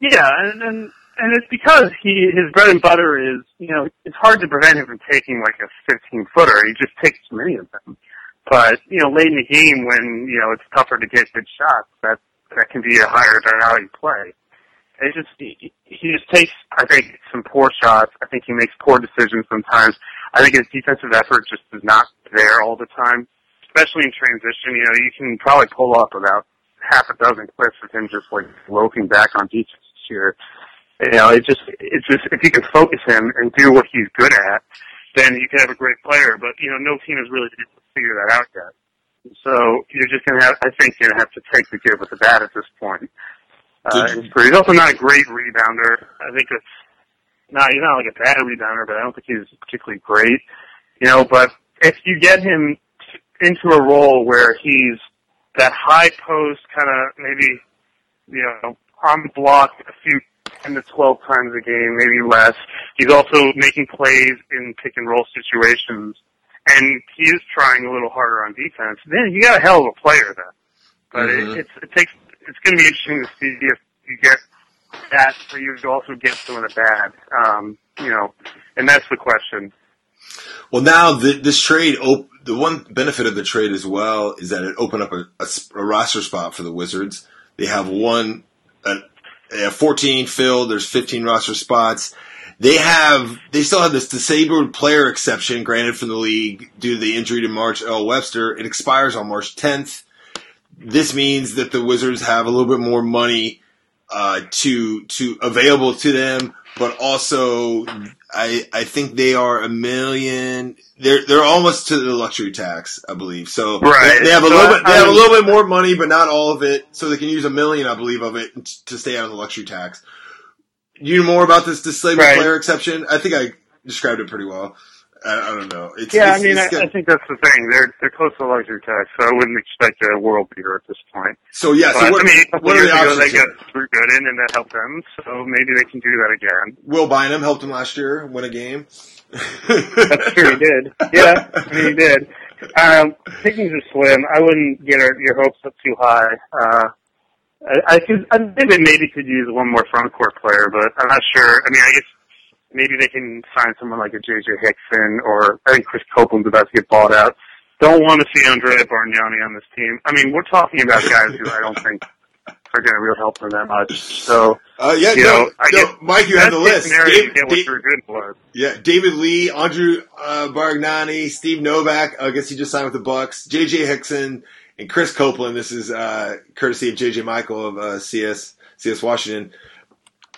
Yeah, and, and and it's because he his bread and butter is, you know, it's hard to prevent him from taking like a fifteen-footer. He just takes many of them. But, you know, late in the game when, you know, it's tougher to get good shots, that that can be a higher value play. It just he, he just takes, I think, some poor shots. I think he makes poor decisions sometimes. I think his defensive effort just is not there all the time, especially in transition. You know, you can probably pull up about half a dozen clips of him just like loping back on defense. Year. You know, it just, it's just, if you can focus him and do what he's good at, then you can have a great player. But, you know, no team has really been able to figure that out yet. So you're just going to have, I think you're going to have to take the good with the bad at this point. Uh, he's pretty, also not a great rebounder. I think it's not, he's not like a bad rebounder, but I don't think he's particularly great. You know, but if you get him into a role where he's that high post kind of maybe, you know, on the block a few ten to twelve times a game, maybe less. He's also making plays in pick-and-roll situations, and he is trying a little harder on defense. Then you got a hell of a player then. But mm-hmm. it, it's, it takes, it's going to be interesting to see if you get that, but you also get some of the bad, um, you know, and that's the question. Well, now the, this trade, op- the one benefit of the trade as well is that it opened up a, a, a roster spot for the Wizards. They have one... Uh, fourteen filled. There's fifteen roster spots. They have. They still have this disabled player exception granted from the league due to the injury to March L. Webster. It expires on March tenth. This means that the Wizards have a little bit more money uh, to to available to them, but also I I think they are a million. They're they're almost to the luxury tax, I believe. So right. they, they have a so little bit. They have a little bit more money, but not all of it. So they can use a million, I believe, of it to stay out of the luxury tax. You know more about this disabled right. player exception? I think I described it pretty well. I, I don't know. It's, yeah, it's, I mean, it's I, I think that's the thing. They're they're close to the luxury tax, so I wouldn't expect a world beater at this point. So yeah, but, so what, I mean, a what are the options? They got Drew Gooden, and that helped them. So maybe they can do that again. Will Bynum helped him last year win a game. That's true, he did. Yeah, I mean, he did. Um, pickings are slim. I wouldn't get our, your hopes up too high. Uh, I, I, could, I think they maybe could use one more front court player, but I'm not sure. I mean, I guess Maybe they can sign someone like a J J Hickson, or I think Chris Copeland's about to get bought out. Don't want to see Andrea Bargnani on this team. I mean, we're talking about guys who I don't think are going to really help them that much. So, uh, yeah, you no, know, I no, Mike, you have the list. Dave, get what Dave, good yeah, David Lee, Andrew uh, Bargnani, Steve Novak. I guess he just signed with the Bucks. J J Hickson and Chris Copeland. This is uh, courtesy of J J Michael of uh, C S C S Washington.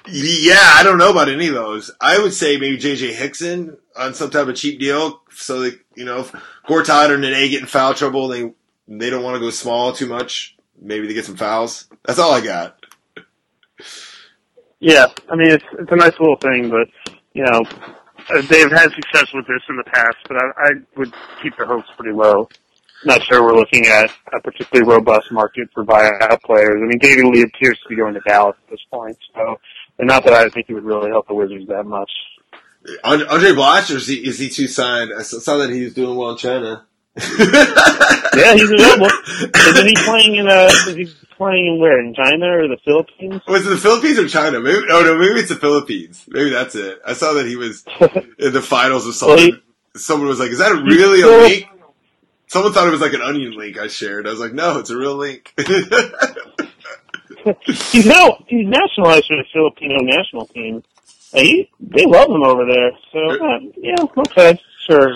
Yeah, I don't know about any of those. I would say maybe J J Hickson on some type of cheap deal, so that, you know, if Gortat or Nene get in foul trouble, they they don't want to go small too much. Maybe they get some fouls. That's all I got. Yeah, I mean, it's it's a nice little thing, but, you know, they've had success with this in the past, but I, I would keep their hopes pretty low. Not sure we're looking at a particularly robust market for buyout players. I mean, David Lee appears to be going to Dallas at this point, so... And not that I think he would really help the Wizards that much. Andre Blatch, or is he, is he too signed? I saw that he was doing well in China. Yeah, he's available. Isn't he playing in uh, is he playing in where? In China or the Philippines? Was it the Philippines or China? Maybe, oh, no, maybe it's the Philippines. Maybe that's it. I saw that he was in the finals of something. Well, he, Someone was like, is that really still, a link? Someone thought it was like an onion link I shared. I was like, no, it's a real link. he's now he's nationalized for the Filipino national team. He, they love him over there. So uh, yeah, okay, sure.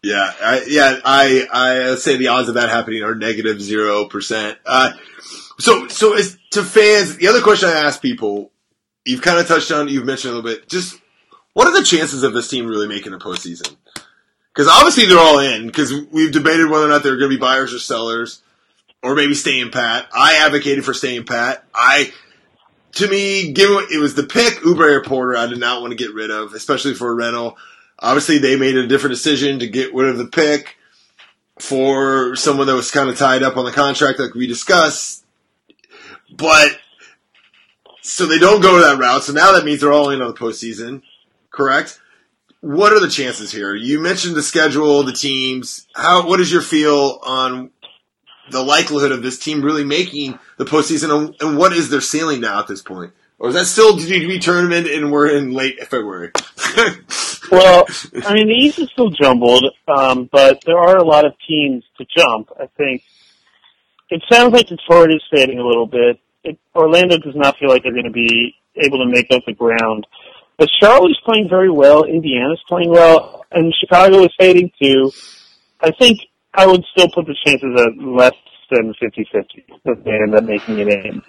Yeah, I, yeah. I I say the odds of that happening are negative zero percent. Uh, so so as to fans, the other question I ask people, you've kind of touched on, you've mentioned a little bit. Just what are the chances of this team really making the postseason? Because obviously they're all in. Because we've debated whether or not they're going to be buyers or sellers. Or maybe staying pat. I advocated for staying pat. I, to me, given it was the pick, Oubre or Porter, I did not want to get rid of, especially for a rental. Obviously, they made a different decision to get rid of the pick for someone that was kind of tied up on the contract, like we discussed. But so they don't go that route. So now that means they're all in on the postseason, correct? What are the chances here? You mentioned the schedule, the teams. How? What is your feel on the likelihood of this team really making the postseason, and what is their ceiling now at this point? Or is that still G D P tournament and we're in late February? Well, I mean, the East is still jumbled, um, but there are a lot of teams to jump, I think. It sounds like Detroit is fading a little bit. It, Orlando does not feel like they're going to be able to make up the ground. But Charlotte's playing very well, Indiana's playing well, and Chicago is fading too. I think I would still put the chances at less than fifty-fifty that they end up making it in.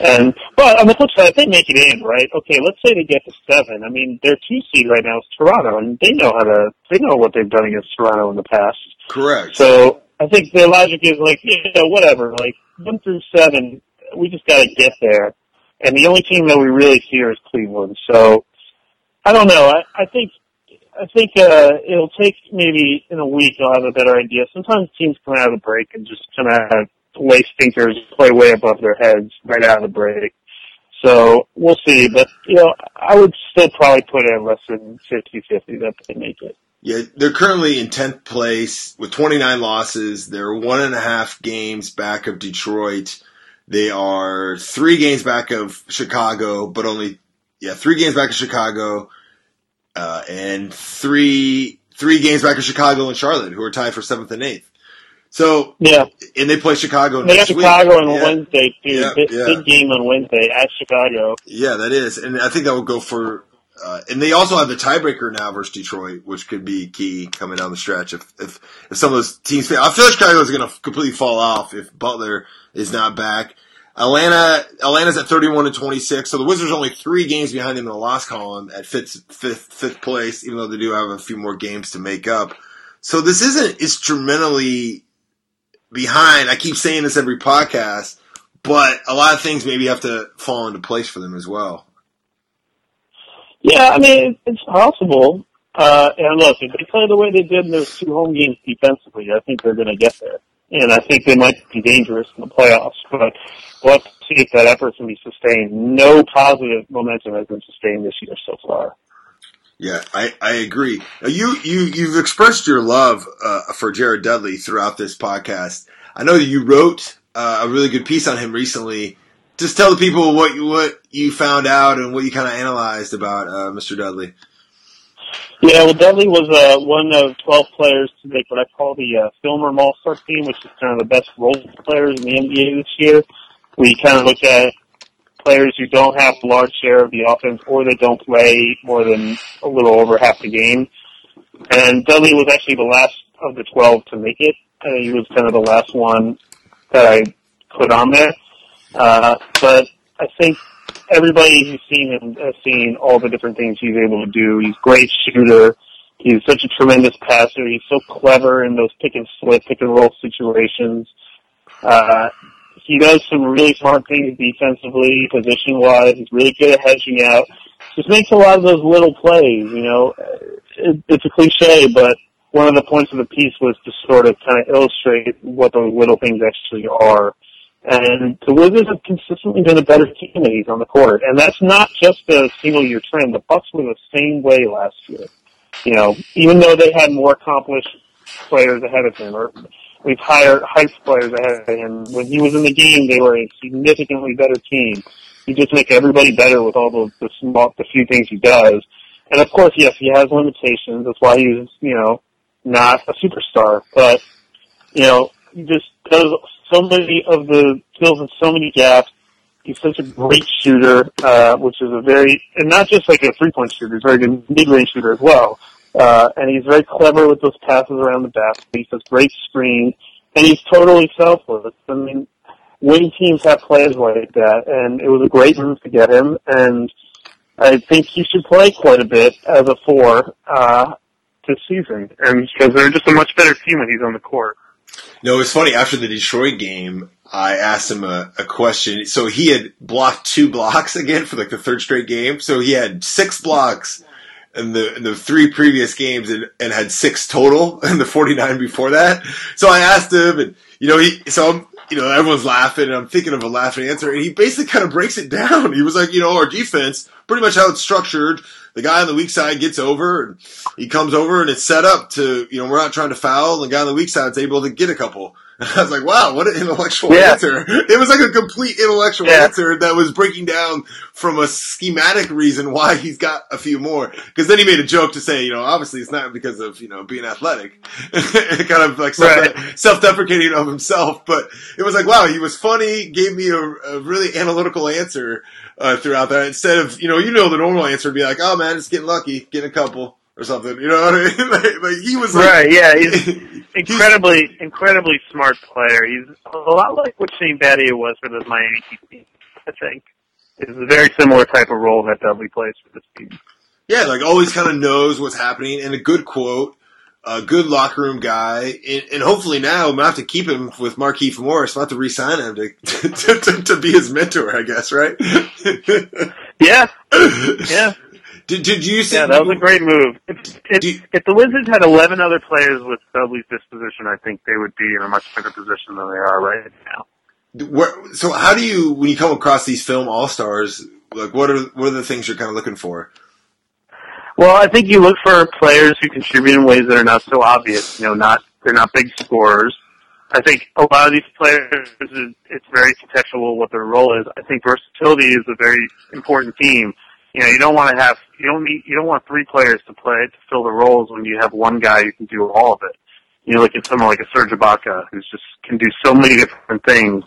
And, but on the flip side, if they make it in, right? Okay, let's say they get to seven. I mean, their two seed right now is Toronto, and they know how to, they know what they've done against Toronto in the past. Correct. So I think their logic is like, yeah, whatever, like one through seven, we just got to get there. And the only team that we really fear is Cleveland. So I don't know. I, I think. I think uh, it'll take maybe in a week they'll have a better idea. Sometimes teams come out of the break and just kind of lay stinkers, play way above their heads right out of the break. So we'll see. But, you know, I would still probably put it less than fifty-fifty that they make it. Yeah, they're currently in tenth place with twenty-nine losses. They're one and a half games back of Detroit. They are three games back of Chicago, but only, yeah, three games back of Chicago. Uh, and three three games back of Chicago and Charlotte, who are tied for seventh and eighth. So yeah, and they play Chicago. They got Chicago on yeah. Wednesday too. Yeah, big, yeah. big game on Wednesday at Chicago. Yeah, that is, and I think that will go for. Uh, and they also have the tiebreaker now versus Detroit, which could be key coming down the stretch. If if, if some of those teams, I feel like Chicago is going to completely fall off if Butler is not back. Atlanta, Atlanta's at thirty-one and twenty-six, so the Wizards are only three games behind them in the loss column at fifth, fifth, fifth place, even though they do have a few more games to make up. So this isn't instrumentally behind. I keep saying this every podcast, but a lot of things maybe have to fall into place for them as well. Yeah, I mean, it's possible. Uh, and look, if they play the way they did in those two home games defensively, I think they're going to get there. And I think they might be dangerous in the playoffs, but we'll have to see if that effort can be sustained. No positive momentum has been sustained this year so far. Yeah, I, I agree. You, you, you've expressed your love uh, for Jared Dudley throughout this podcast. I know that you wrote uh, a really good piece on him recently. Just tell the people what you, what you found out and what you kind of analyzed about uh, Mister Dudley. Yeah, well, Dudley was uh, one of twelve players to make what I call the uh, film room all-star team, which is kind of the best role players in the N B A this year. We kind of look at players who don't have a large share of the offense, or they don't play more than a little over half the game. And Dudley was actually the last of the twelve to make it. Uh, he was kind of the last one that I put on there. Uh, but I think everybody who's seen him has seen all the different things he's able to do. He's a great shooter. He's such a tremendous passer. He's so clever in those pick and split, pick and roll situations. Uh, He does some really smart things defensively, position-wise. He's really good at hedging out. Just makes a lot of those little plays, you know. It, it's a cliche, but one of the points of the piece was to sort of kind of illustrate what those little things actually are. And the Wizards have consistently been a better team when he's on the court. And that's not just a single-year trend. The Bucks were the same way last year. You know, even though they had more accomplished players ahead of him, or we've hired hype players ahead of him. When he was in the game, they were a significantly better team. You just make everybody better with all the, the small, the few things he does. And of course, yes, he has limitations. That's why he's, you know, not a superstar. But, you know, he just does so many of the fills in so many gaps. He's such a great shooter, uh, which is a very, and not just like a three-point shooter, he's a very good mid-range shooter as well. Uh, and he's very clever with those passes around the basket. He does great screens, and he's totally selfless. I mean, winning teams have players like that, and it was a great move to get him, and I think he should play quite a bit as a four uh, this season, and because they're just a much better team when he's on the court. No, it's funny. After the Detroit game, I asked him a, a question. So he had blocked two blocks again for like the third straight game. So he had six blocks in the, in the three previous games and, and had six total in the forty-nine before that. So I asked him, and, you know, he, so I'm, you know, everyone's laughing, and I'm thinking of a laughing answer, and he basically kind of breaks it down. He was like, you know, our defense, pretty much how it's structured, the guy on the weak side gets over, and he comes over, and it's set up to, you know, we're not trying to foul, and the guy on the weak side's able to get a couple. And I was like, wow, what an intellectual yeah. answer. It was like a complete intellectual yeah. answer that was breaking down from a schematic reason why he's got a few more. Because then he made a joke to say, you know, obviously it's not because of, you know, being athletic. Kind of like self- right. self-deprecating of himself. But it was like, wow, he was funny, gave me a, a really analytical answer uh, throughout that. Instead of, you know, you know the normal answer would be like, oh, man, just getting lucky, getting a couple. Or something, you know what I mean? Like, like he was like, right, yeah, he's incredibly, incredibly smart player. He's a lot like what Shane Battier was for the Miami Heat, I think. It's a very similar type of role that Dudley plays for this team. Yeah, like always kind of knows what's happening, and a good quote, a good locker room guy, and, and hopefully now I'm going to have to keep him with Markieff Morris. I'll have to re-sign him to, to, to, to be his mentor, I guess, right? Yeah, yeah. Did, did you see? Yeah, that was a great move. If, if, you, if the Wizards had eleven other players with Dudley's disposition, I think they would be in a much better position than they are right now. Where, so, how do you, when you come across these film all-stars, like what are what are the things you're kind of looking for? Well, I think you look for players who contribute in ways that are not so obvious. You know, not they're not big scorers. I think a lot of these players, it's very contextual what their role is. I think versatility is a very important theme. You know, you don't want to have you don't need you don't want three players to play to fill the roles when you have one guy who can do all of it. You know, look at someone like a Serge Ibaka who's just can do so many different things.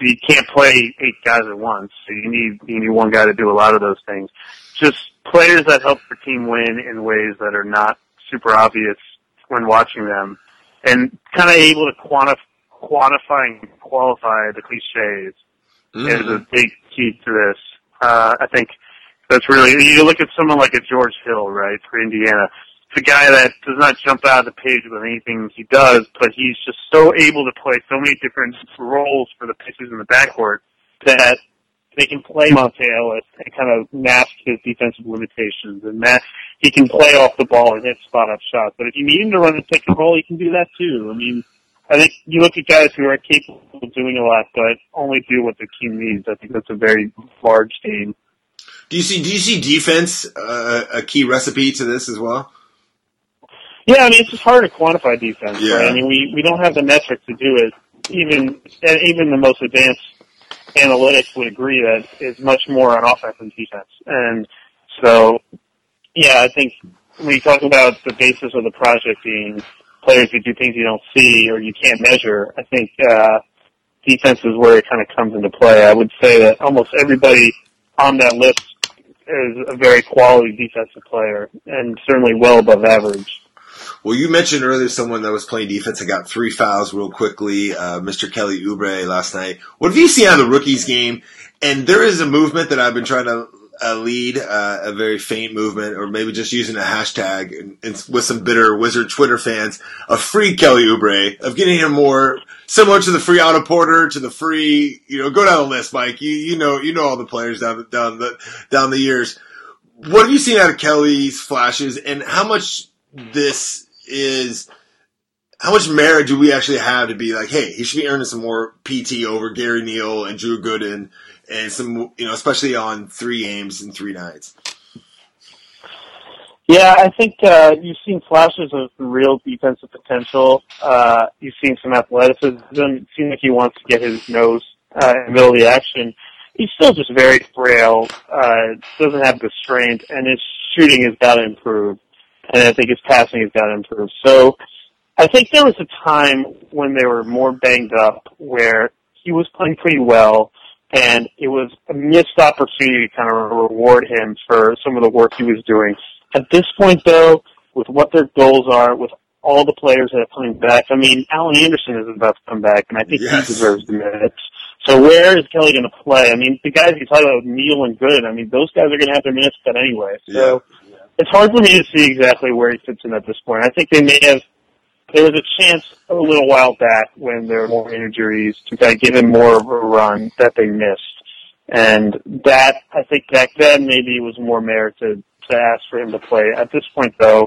You can't play eight guys at once, so you need you need one guy to do a lot of those things. Just players that help your team win in ways that are not super obvious when watching them, and kind of able to quantify, quantify and qualify the cliches mm-hmm. is a big key to this. Uh, I think. That's really, you look at someone like a George Hill, right, for Indiana. It's a guy that does not jump out of the page with anything he does, but he's just so able to play so many different roles for the Pacers in the backcourt that they can play Monte Ellis and kind of mask his defensive limitations. And that he can play off the ball and hit spot-up shots. But if you need him to run the pick and roll, he can do that too. I mean, I think you look at guys who are capable of doing a lot, but only do what the team needs. I think that's a very large game. Do you see? Do you see defense uh, a key recipe to this as well? Yeah, I mean it's just hard to quantify defense. Yeah. Right? I mean we, we don't have the metrics to do it. Even and even the most advanced analytics would agree that it's much more on offense than defense. And so, yeah, I think when you talk about the basis of the project being players who do things you don't see or you can't measure, I think uh, defense is where it kind of comes into play. I would say that almost everybody on that list is a very quality defensive player and certainly well above average. Well, you mentioned earlier someone that was playing defense and got three fouls real quickly, uh, Mister Kelly Oubre last night. What have you seen out of the rookies game? And there is a movement that I've been trying to uh, lead, uh, a very faint movement, or maybe just using a hashtag and, and with some bitter Wizard Twitter fans, of free Kelly Oubre, of getting him more similar to the free Otto Porter, to the free, you know, go down the list, Mike. You you know you know all the players down down the down the years. What have you seen out of Kelly's flashes, and how much? This is how much merit do we actually have to be like, hey, he should be earning some more P T over Gary Neal and Drew Gooden, and some, you know, especially on three games and three nights. Yeah, I think uh, you've seen flashes of real defensive potential. Uh, you've seen some athleticism. It seems like he wants to get his nose uh, in the middle of the action. He's still just very frail. Uh, doesn't have the strength, and his shooting has got to improve. And I think his passing has got to improve. So I think there was a time when they were more banged up where he was playing pretty well, and it was a missed opportunity to kind of reward him for some of the work he was doing. At this point, though, with what their goals are, with all the players that are coming back, I mean, Allen Anderson is about to come back, and I think yes. he deserves the minutes. So where is Kelly going to play? I mean, the guys you talk about, Neal and Gooden, I mean, those guys are going to have their minutes cut anyway. So. Yeah. It's hard for me to see exactly where he fits in at this point. I think they may have, there was a chance a little while back when there were more injuries to kind of give him more of a run that they missed. And that, I think back then maybe was more merit to, to ask for him to play. At this point, though,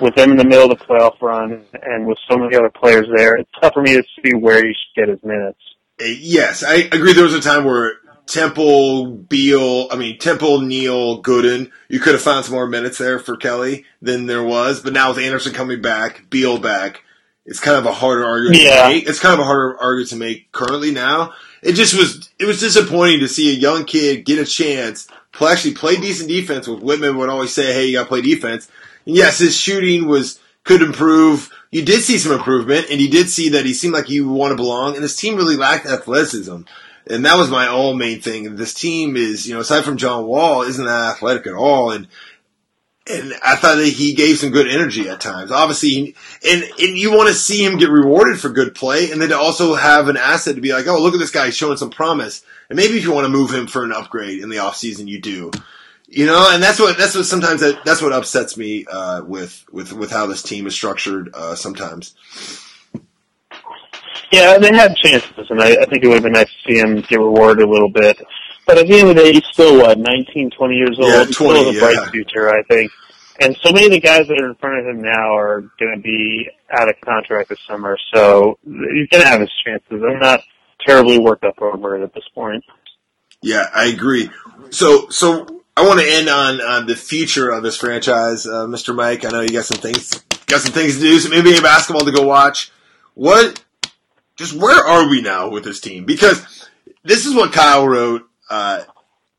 with them in the middle of the playoff run and with so many other players there, it's tough for me to see where he should get his minutes. Yes, I agree. There was a time where Temple, Beal, I mean, Temple, Neal, Gooden, you could have found some more minutes there for Kelly than there was. But now with Anderson coming back, Beal back, it's kind of a harder argument yeah. to make. It's kind of a harder argument to make currently now. It just was, it was disappointing to see a young kid get a chance, play, actually play decent defense. With Wittman would always say, hey, you got to play defense. And yes, his shooting was, could improve. You did see some improvement, and you did see that he seemed like he wanted to belong, and his team really lacked athleticism. And that was my own main thing. This team is, you know, aside from John Wall, isn't that athletic at all. And and I thought that he gave some good energy at times. Obviously, he, and and you want to see him get rewarded for good play, and then to also have an asset to be like, oh, look at this guy showing some promise. And maybe if you want to move him for an upgrade in the offseason, you do. You know, and that's what that's what sometimes that, that's what upsets me uh, with with with how this team is structured uh, sometimes. Yeah, they had chances, and I, I think it would have been nice to see him get rewarded a little bit. But at the end of the day, he's still, what, nineteen, twenty years old? Yeah, twenty, still has a bright yeah. future, I think. And so many of the guys that are in front of him now are going to be out of contract this summer, so he's going to have his chances. I'm not terribly worked up over it at this point. Yeah, I agree. So so I want to end on, on the future of this franchise, uh, Mister Mike. I know you got some things got some things to do, some N B A basketball to go watch. What... Just where are we now with this team? Because this is what Kyle wrote uh,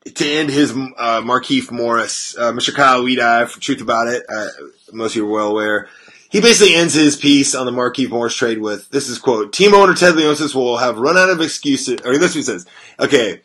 to end his uh, Markieff Morris, uh, Mister Kyle Weedi, for Truth About It. Uh, most of you are well aware. He basically ends his piece on the Markieff Morris trade with, this is, quote, team owner Ted Leonsis will have run out of excuses. Or this is what he says. Okay,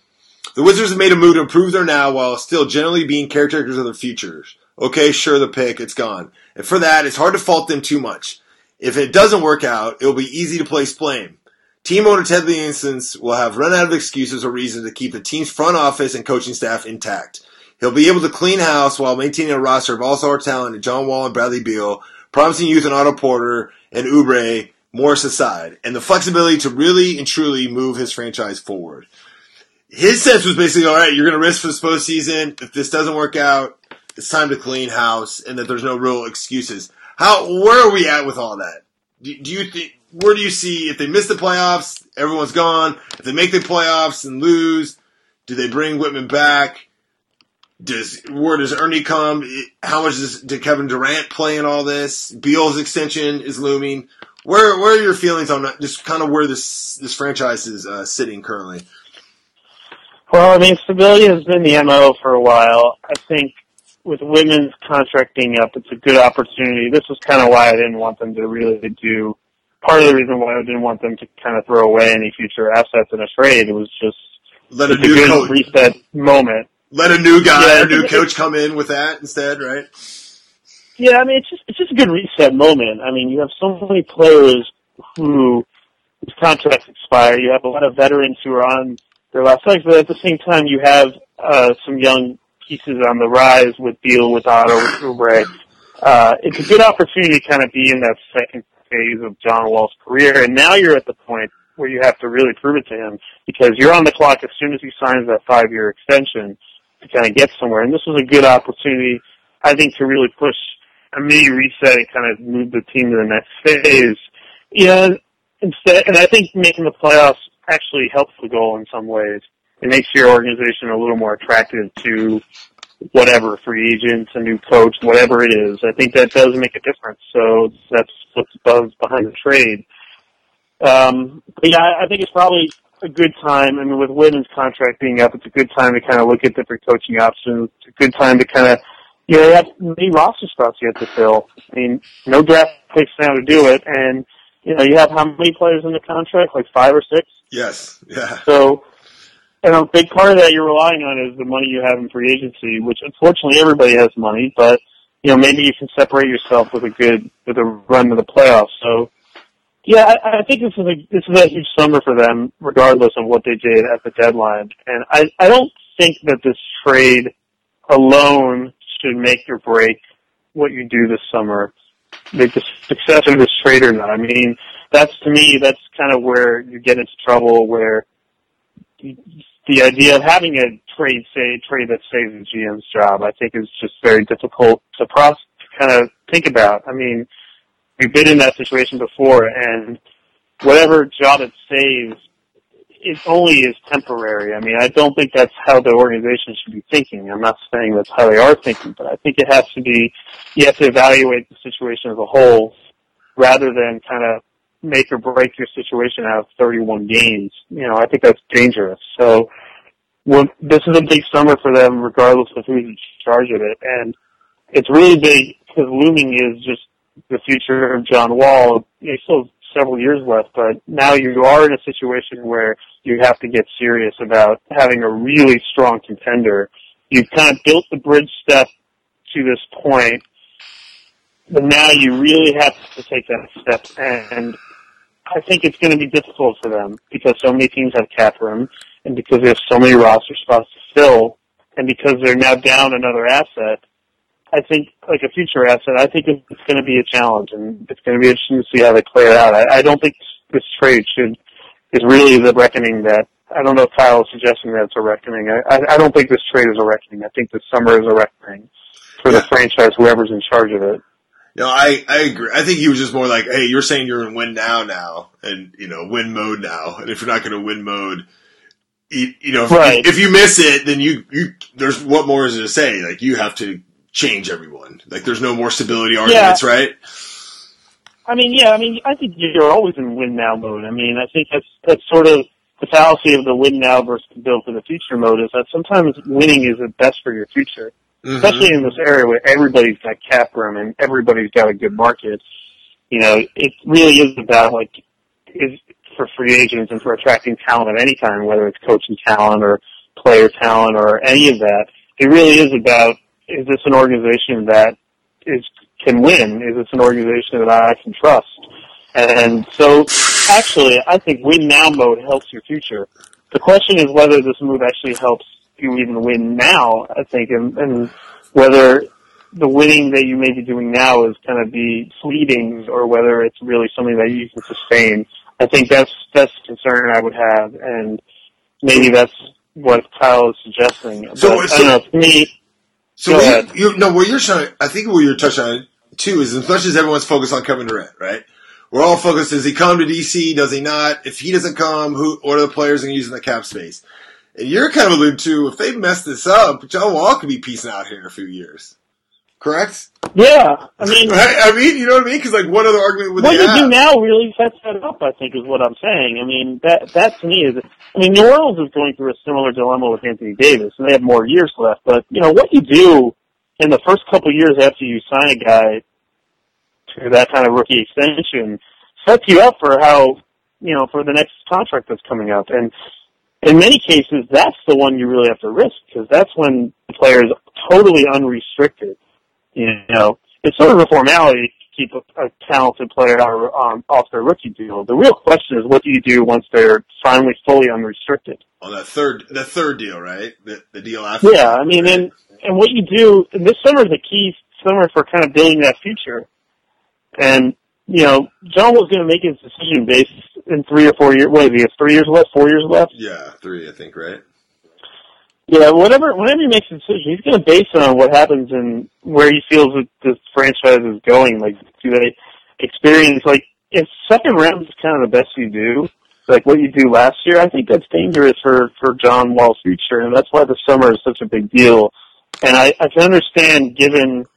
the Wizards have made a move to improve their now while still generally being caretakers of their futures. Okay, sure, the pick, it's gone. And for that, it's hard to fault them too much. If it doesn't work out, it'll be easy to place blame. Team owner Ted Leonsis will have run out of excuses or reasons to keep the team's front office and coaching staff intact. He'll be able to clean house while maintaining a roster of all-star talent in John Wall and Bradley Beal, promising youth in Otto Porter and Oubre, Morris aside, and the flexibility to really and truly move his franchise forward. His sense was basically, all right, you're going to risk for this postseason. If this doesn't work out, it's time to clean house, and that there's no real excuses. How? Where are we at with all that? Do, do you think... Where do you see, if they miss the playoffs, everyone's gone. If they make the playoffs and lose, do they bring Wittman back? Does Where does Ernie come? How much does did Kevin Durant play in all this? Beal's extension is looming. Where Where are your feelings on just kind of where this this franchise is uh, sitting currently? Well, I mean, stability has been the M O for a while. I think with women's contracting up, it's a good opportunity. This was kind of why I didn't want them to really do, part of the reason why I didn't want them to kind of throw away any future assets in a trade. It was just Let a, new a good coach. reset moment. Let a new guy yeah, or a new coach come in with that instead, right? Yeah, I mean, it's just, it's just a good reset moment. I mean, you have so many players who, whose contracts expire. You have a lot of veterans who are on their last legs, but at the same time, you have uh, some young pieces on the rise with Beal, with Otto, with Oubre. Uh, it's a good opportunity to kind of be in that second phase of John Wall's career, and now you're at the point where you have to really prove it to him, because you're on the clock as soon as he signs that five-year extension to kind of get somewhere. And this was a good opportunity, I think, to really push a mini reset and kind of move the team to the next phase. Yeah, instead, and I think making the playoffs actually helps the goal in some ways. It makes your organization a little more attractive to whatever, free agents, a new coach, whatever it is. I think that does make a difference. So that's what's above behind the trade. Um, but yeah, I think it's probably a good time. I mean, with Witten's contract being up, it's a good time to kind of look at different coaching options. It's a good time to kind of, you know, you have many roster spots you have to fill. I mean, no draft picks now to do it. And, you know, you have how many players in the contract? Like five or six? Yes. Yeah. So, and a big part of that you're relying on is the money you have in free agency, which unfortunately everybody has money, but, you know, maybe you can separate yourself with a good, with a run to the playoffs. So, yeah, I, I think this is a this is a huge summer for them, regardless of what they did at the deadline. And I, I don't think that this trade alone should make or break what you do this summer, like the success of this trade or not. I mean, that's to me, that's kind of where you get into trouble, where you, the idea of having a trade, say, trade that saves the G M's job, I think is just very difficult to process, to kind of think about. I mean, we've been in that situation before, and whatever job it saves, it only is temporary. I mean, I don't think that's how the organization should be thinking. I'm not saying that's how they are thinking, but I think it has to be, you have to evaluate the situation as a whole rather than kind of make or break your situation out of thirty-one games. You know, I think that's dangerous. So well, this is a big summer for them regardless of who's in charge of it. And it's really big because looming is just the future of John Wall. You know, still have several years left, but now you are in a situation where you have to get serious about having a really strong contender. You've kind of built the bridge step to this point, but now you really have to take that step, and I think it's going to be difficult for them because so many teams have cap room, and because they have so many roster spots to fill, and because they're now down another asset, I think, like a future asset, I think it's going to be a challenge, and it's going to be interesting to see how they play it out. I, I don't think this trade should is really the reckoning that, I don't know if Kyle is suggesting that it's a reckoning. I, I, I don't think this trade is a reckoning. I think this summer is a reckoning for yeah. the franchise, whoever's in charge of it. No, I, I agree. I think he was just more like, hey, you're saying you're in win now now, and, you know, win mode now, and if you're not going to win mode, you, you know, if, right. if you miss it, then you, you, there's, what more is there to say? Like, you have to change everyone. Like, there's no more stability arguments, yeah. right? I mean, yeah, I mean, I think you're always in win now mode. I mean, I think that's that's sort of the fallacy of the win now versus build for the future mode, is that sometimes winning is the best for your future, mm-hmm. especially in this area where everybody's got cap room and everybody's got a good market. You know, it really is about, like, is for free agents and for attracting talent of any kind, whether it's coaching talent or player talent or any of that. It really is about, is this an organization that is can win? Is this an organization that I can trust? And so, actually, I think win now mode helps your future. The question is whether this move actually helps you even win now, I think, and, and whether the winning that you may be doing now is kind of be fleeting or whether it's really something that you can sustain. I think that's, that's the concern I would have, and maybe that's what Kyle is suggesting. But, so, so- I don't know, to me... So what you, you, no, what you're trying, I think what you're touching on too is, as much as everyone's focused on Kevin Durant, right? We're all focused: does he come to D C? Does he not? If he doesn't come, who? What are the players going to use in the cap space? And you're kind of alluding to, if they mess this up, John Wall could be peacing out here in a few years, correct? Yeah, I mean, right? I mean, you know what I mean? Because, like, what other argument would what they have? What you do now really sets that up, I think, is what I'm saying. I mean, that that to me is, I mean, New Orleans is going through a similar dilemma with Anthony Davis, and they have more years left. But, you know, what you do in the first couple years after you sign a guy to that kind of rookie extension, sets you up for how, you know, for the next contract that's coming up. And in many cases, that's the one you really have to risk, because that's when the player is totally unrestricted. You know, it's sort of a formality to keep a, a talented player out, um, off their rookie deal. The real question is, what do you do once they're finally fully unrestricted? Well, that third, that third deal, right? The, the deal after. Yeah, I mean, and and what you do, and this summer is the key summer for kind of building that future. And you know, John was going to make his decision based in three or four years. Wait, he has three years left, four years left? Yeah, three, I think, right? Yeah, whatever. Whenever he makes a decision, he's going to base it on what happens and where he feels that this franchise is going. Like, do they experience, like, if second round is kind of the best you do, like what you do last year, I think that's dangerous for, for John Wall's future, and that's why the summer is such a big deal. And I, I can understand, given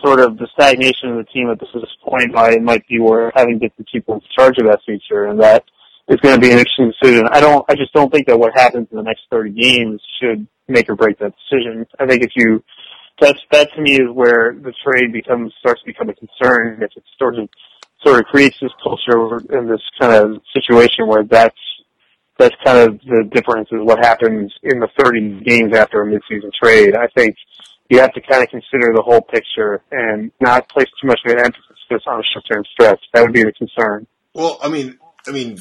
sort of the stagnation of the team at this point, why it might be where having different people in charge of that future, and that is going to be an interesting decision. I don't, I just don't think that what happens in the next thirty games should make or break that decision. I think if you, that's, that to me is where the trade becomes, starts to become a concern. If it sort of, sort of creates this culture and this kind of situation where that's, that's kind of the difference is what happens in the thirty games after a midseason trade. I think you have to kind of consider the whole picture and not place too much of an emphasis on a short-term stretch. That would be the concern. Well, I mean, I mean,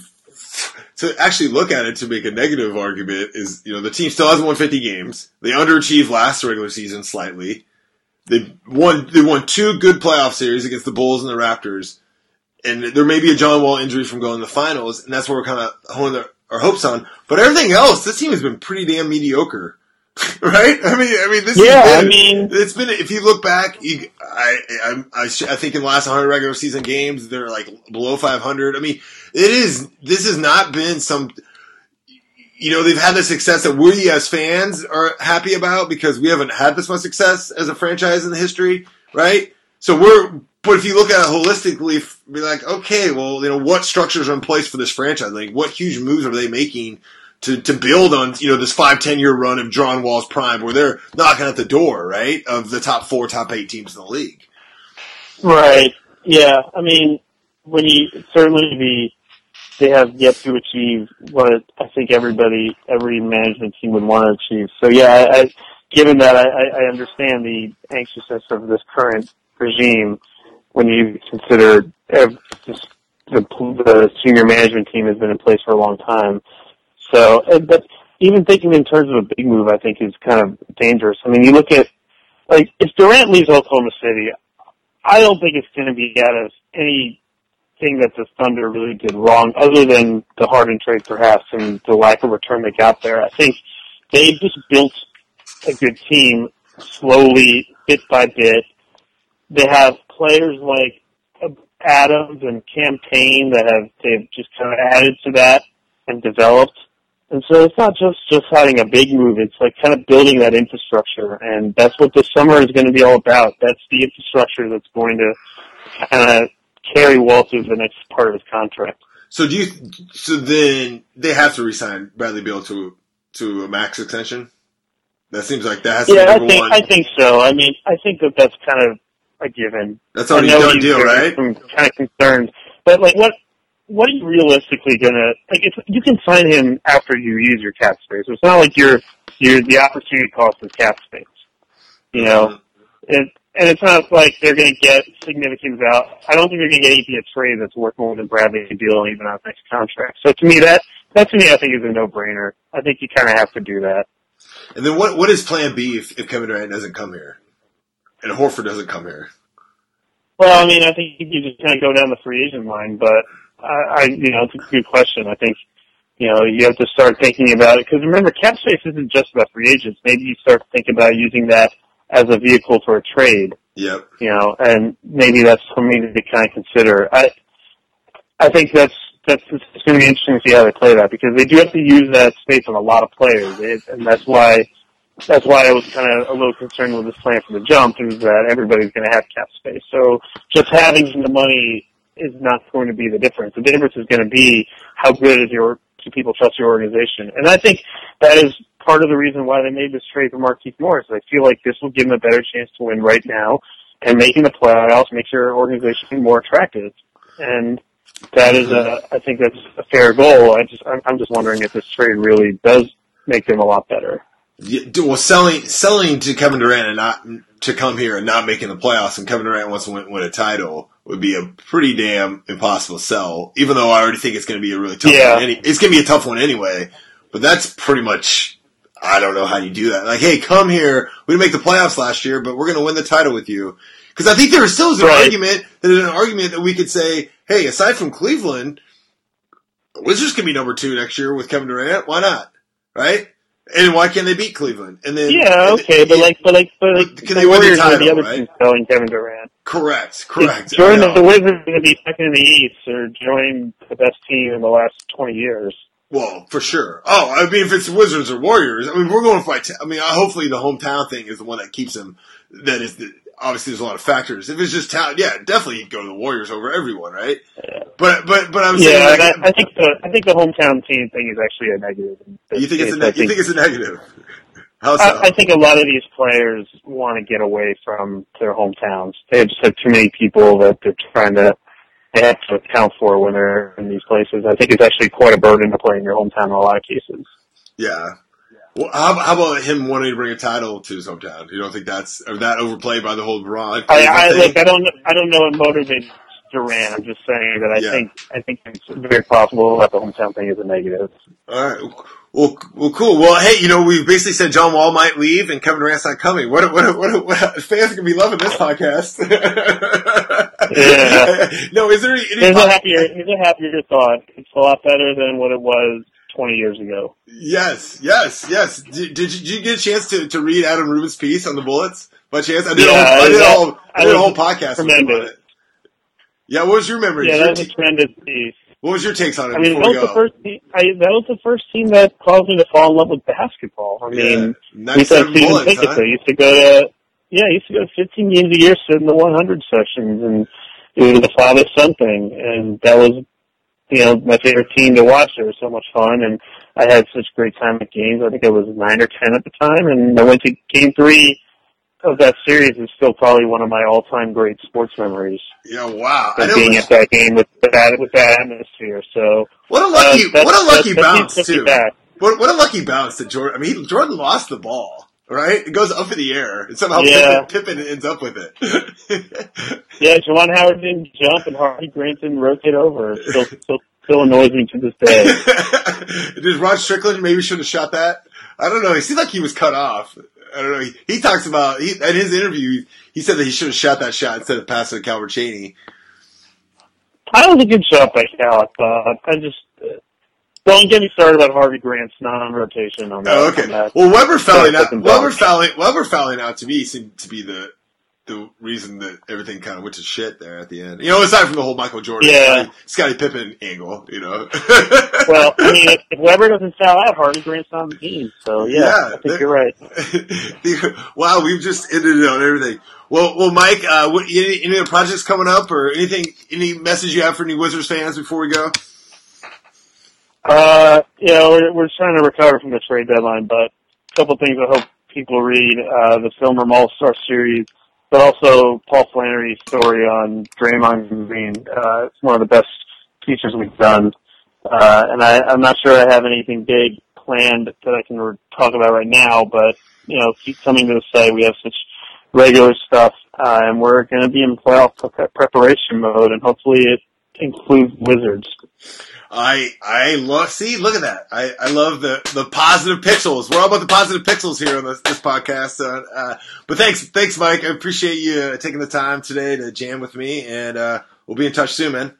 to actually look at it to make a negative argument is, you know, the team still hasn't won fifty games. They underachieved last regular season slightly. They won, they won two good playoff series against the Bulls and the Raptors. And there may be a John Wall injury from going to the finals, and that's where we're kind of honing our hopes on. But everything else, this team has been pretty damn mediocre. Right? I mean, I mean, this yeah, has been, I mean, it's been, if you look back, you, I, I, I, I think in the last one hundred regular season games, they're like below five hundred. I mean, it is, this has not been some, you know, they've had the success that we as fans are happy about because we haven't had this much success as a franchise in the history, right? So we're, but if you look at it holistically, be like, okay, well, you know, what structures are in place for this franchise? Like, what huge moves are they making to, to build on, you know, this five, ten year run of John Wall's prime where they're knocking at the door, right, of the top four, top eight teams in the league. Right. Yeah. I mean, when you, certainly the, they have yet to achieve what I think everybody, every management team would want to achieve. So yeah, I, I given that, I, I understand the anxiousness of this current regime when you consider every, just the, the senior management team has been in place for a long time. So, but even thinking in terms of a big move, I think is kind of dangerous. I mean, you look at, like, if Durant leaves Oklahoma City, I don't think it's going to be out of anything that the Thunder really did wrong, other than the Harden trade perhaps and the lack of return they got there. I think they just built a good team slowly, bit by bit. They have players like Adams and Campaign that have, they've just kind of added to that and developed. And so it's not just, just having a big move. It's like kind of building that infrastructure. And that's what this summer is going to be all about. That's the infrastructure that's going to kind of carry Wall through the next part of his contract. So do you, so then they have to re-sign Bradley Beal to, to a max extension? That seems like that has to yeah, be number I think, one. I think so. I mean, I think that that's kind of a given. That's already done deal, right? I'm kind of concerned. But like what, What are you realistically gonna like? If you can sign him after you use your cap space, it's not like you're you're the opportunity cost is cap space, you know. And and it's not like they're gonna get significant value. I don't think they're gonna get anything a trade that's worth more than Bradley Beal even on his next contract. So to me, that that to me, I think is a no brainer. I think you kind of have to do that. And then what what is Plan B if, if Kevin Durant doesn't come here and Horford doesn't come here? Well, I mean, I think you just kind of go down the free agent line, but. I, you know, it's a good question. I think, you know, you have to start thinking about it. Because remember, cap space isn't just about free agents. Maybe you start to think about using that as a vehicle for a trade. Yep. You know, and maybe that's something to kind of consider. I I think that's, that's it's going to be interesting to see how they play that because they do have to use that space on a lot of players. It, and that's why, that's why I was kind of a little concerned with this plan from the jump is that everybody's going to have cap space. So just having the money is not going to be the difference. The difference is going to be how good is your, do people trust your organization? And I think that is part of the reason why they made this trade for Markieff Morris. I feel like this will give them a better chance to win right now, and making the playoffs makes your organization more attractive. And that is a, I think that's a fair goal. I just, I'm just wondering if this trade really does make them a lot better. Yeah, well, selling selling to Kevin Durant and not to come here and not making the playoffs, and Kevin Durant wants to win, win a title, would be a pretty damn impossible sell. Even though I already think it's going to be a really tough yeah. one. Any, it's going to be a tough one anyway. But that's pretty much. I don't know how you do that. Like, hey, come here. We didn't make the playoffs last year, but we're going to win the title with you. Because I think there still is an right. argument. There's an argument that we could say, hey, aside from Cleveland, Wizards can be number two next year with Kevin Durant. Why not? Right? And why can't they beat Cleveland? And then yeah, okay, but like, but like, but like, can the they win the title? The other right? team's selling Kevin Durant. Correct, correct. Join the Wizards going to be second in the East, or join the best team in the last twenty years. Well, for sure. Oh, I mean, if it's Wizards or Warriors, I mean, we're going to fight. T- I mean, hopefully the hometown thing is the one that keeps them. That is the, obviously there's a lot of factors. If it's just town, yeah, definitely you'd go to the Warriors over everyone, right? Yeah. But but but I'm saying, yeah, like, I, I think the I think the hometown team thing is actually a negative. You think it's a ne- you think, think it's a negative? How so? I, I think a lot of these players want to get away from their hometowns. They just have too many people that they're trying to. They have to account for when they're in these places. I think it's actually quite a burden to play in your hometown in a lot of cases. Yeah. Well, how, how about him wanting to bring a title to his hometown? You don't think that's or that overplayed by the whole Bron? I, I like. I don't. I don't know what motivates Durant. I'm just saying that I yeah. think. I think it's very possible that the hometown thing is a negative. All right. Well, well, cool. Well, hey, you know, we basically said John Wall might leave and Kevin Durant's not coming. What, what, what, what fans are gonna be loving this podcast. Yeah. No, is there any? There's po- a happier. There's a happier thought. It's a lot better than what it was twenty years ago. Yes, yes, yes. Did, did, you, did you get a chance to, to read Adam Rubin's piece on the Bullets? By chance, I did. Yeah, all, I did, that, all, I did a whole podcast about it. Yeah, what was your memory? Yeah, that was a tremendous piece. What was your takes on it? I mean, that was, the first team, I, that was the first team that caused me to fall in love with basketball. I mean, yeah. we had season tickets. Huh? I used to go to, yeah, I used to go to fifteen games a year, sit in the one hundred sections, and it was the father-son thing. And that was, you know, my favorite team to watch. It was so much fun, and I had such great time at games. I think I was nine or ten at the time, and I went to game three. Of that series is still probably one of my all-time great sports memories. Yeah, wow! I being at that game with that with that atmosphere. So what a lucky, uh, that's, what a lucky that's, bounce that's too. What, what a lucky bounce that Jordan. I mean, Jordan lost the ball, right? It goes up in the air, and somehow yeah. Pippen, Pippen ends up with it. Yeah, Juwan Howard didn't jump, and Harvey Grant didn't rotate over. It still, still, still annoys me to this day. Did Rod Strickland maybe should have shot that? I don't know. He seemed like he was cut off. I don't know. He, he talks about he, in his interview. He said that he should have shot that shot instead of passing to Calvert Chaney. I don't think it shot by Cal. Uh, I just uh, don't get me started about Harvey Grant's non-rotation on that. Oh, okay. On that. Well, Weber fouling out. Weber fouling. Weber fouling out to me seemed to be the the reason that everything kind of went to shit there at the end. You know, aside from the whole Michael Jordan, yeah. Scottie Pippen angle. You know. Well, I mean, if Weber doesn't foul out, Harvey Grant's on the team. So, yeah, yeah I think you're right. Wow, we've just ended it on everything. Well, well, Mike, uh, what, any, any other projects coming up or anything, any message you have for any Wizards fans before we go? Uh, you know, we're, we're trying to recover from the trade deadline, but a couple things I hope people read. Uh, the film from All-Star Series, but also Paul Flannery's story on Draymond Green. Uh, it's one of the best features we've done. Uh, and I, I'm not sure I have anything big planned that I can re- talk about right now, but, you know, keep coming to the site. We have such regular stuff, uh, and we're going to be in playoff pre- preparation mode, and hopefully it includes Wizards. I, I love, see, look at that. I, I love the, the positive pixels. We're all about the positive pixels here on this, this podcast. So, uh, but thanks, thanks, Mike. I appreciate you uh, taking the time today to jam with me, and uh, we'll be in touch soon, man.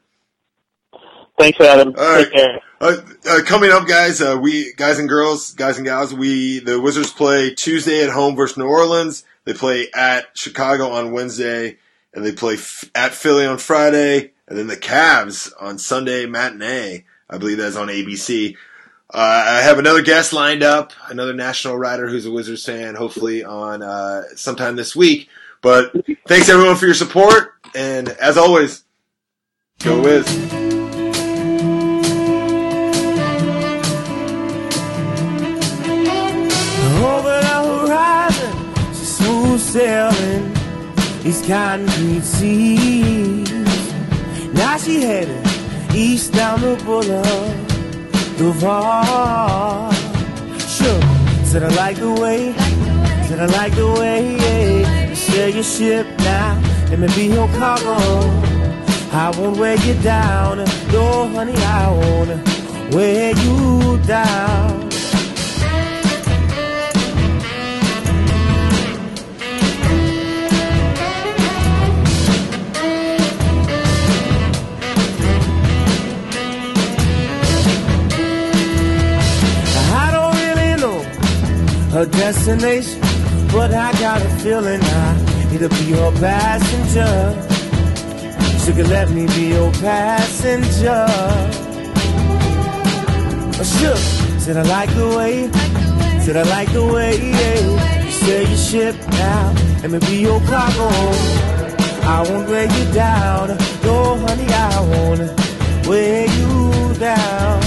Thanks, Adam. All right. Take care. Uh, uh, coming up, guys, uh, we guys and girls, guys and gals, we the Wizards play Tuesday at home versus New Orleans. They play at Chicago on Wednesday, and they play f- at Philly on Friday, and then the Cavs on Sunday matinee. I believe that's on A B C. Uh, I have another guest lined up, another national writer who's a Wizards fan, hopefully on uh, sometime this week. But thanks, everyone, for your support, and as always, go Wiz. selling these concrete seeds. Now she headed east down the boulevard, Duval. Sure, said I like the way, said I like the way, yeah. You sell your ship now, let me be your cargo. I won't wear you down, no honey, I won't wear you down. Her destination, but I got a feeling I need to be your passenger. She could let me be your passenger. Oh, sure, said I like the way, said I like the way, yeah. You sail your ship now, let me be your cargo. I won't wear you down, no honey, I won't wear you down.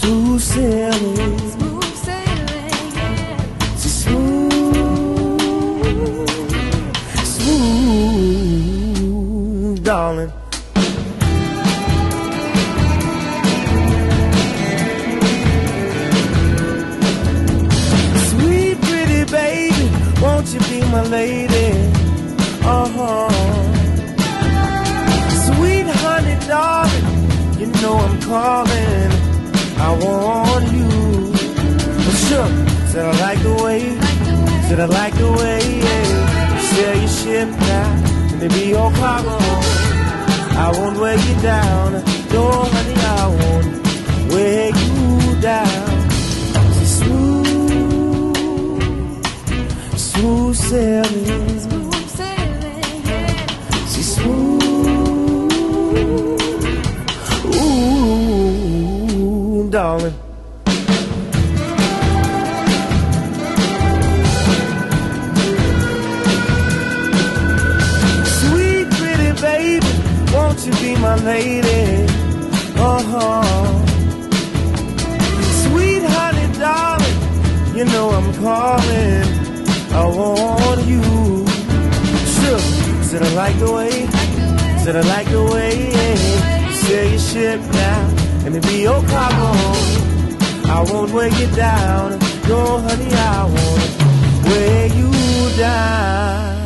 Smooth sailing, smooth sailing, yeah. Smooth, smooth, darling. Sweet pretty baby, won't you be my lady? Uh-huh. Sweet honey, darling, you know I'm calling. I want you. I'm sure. Said I like the way. Said I like the way. Yeah. You sail your ship now. Let me be your cargo. I won't wear you down. No, honey, I won't wear you down. Smooth, smooth sailing. Smooth sailing. Yeah. She's smooth. Ooh. Darling. Sweet pretty baby, won't you be my lady? Oh, sweet honey, darling, you know I'm calling. I want you. Sure, said I like the way, said I like the way. Yeah. Sail your ship now. Let me be your cargo. I won't wear you down. No, honey, I won't wear you down.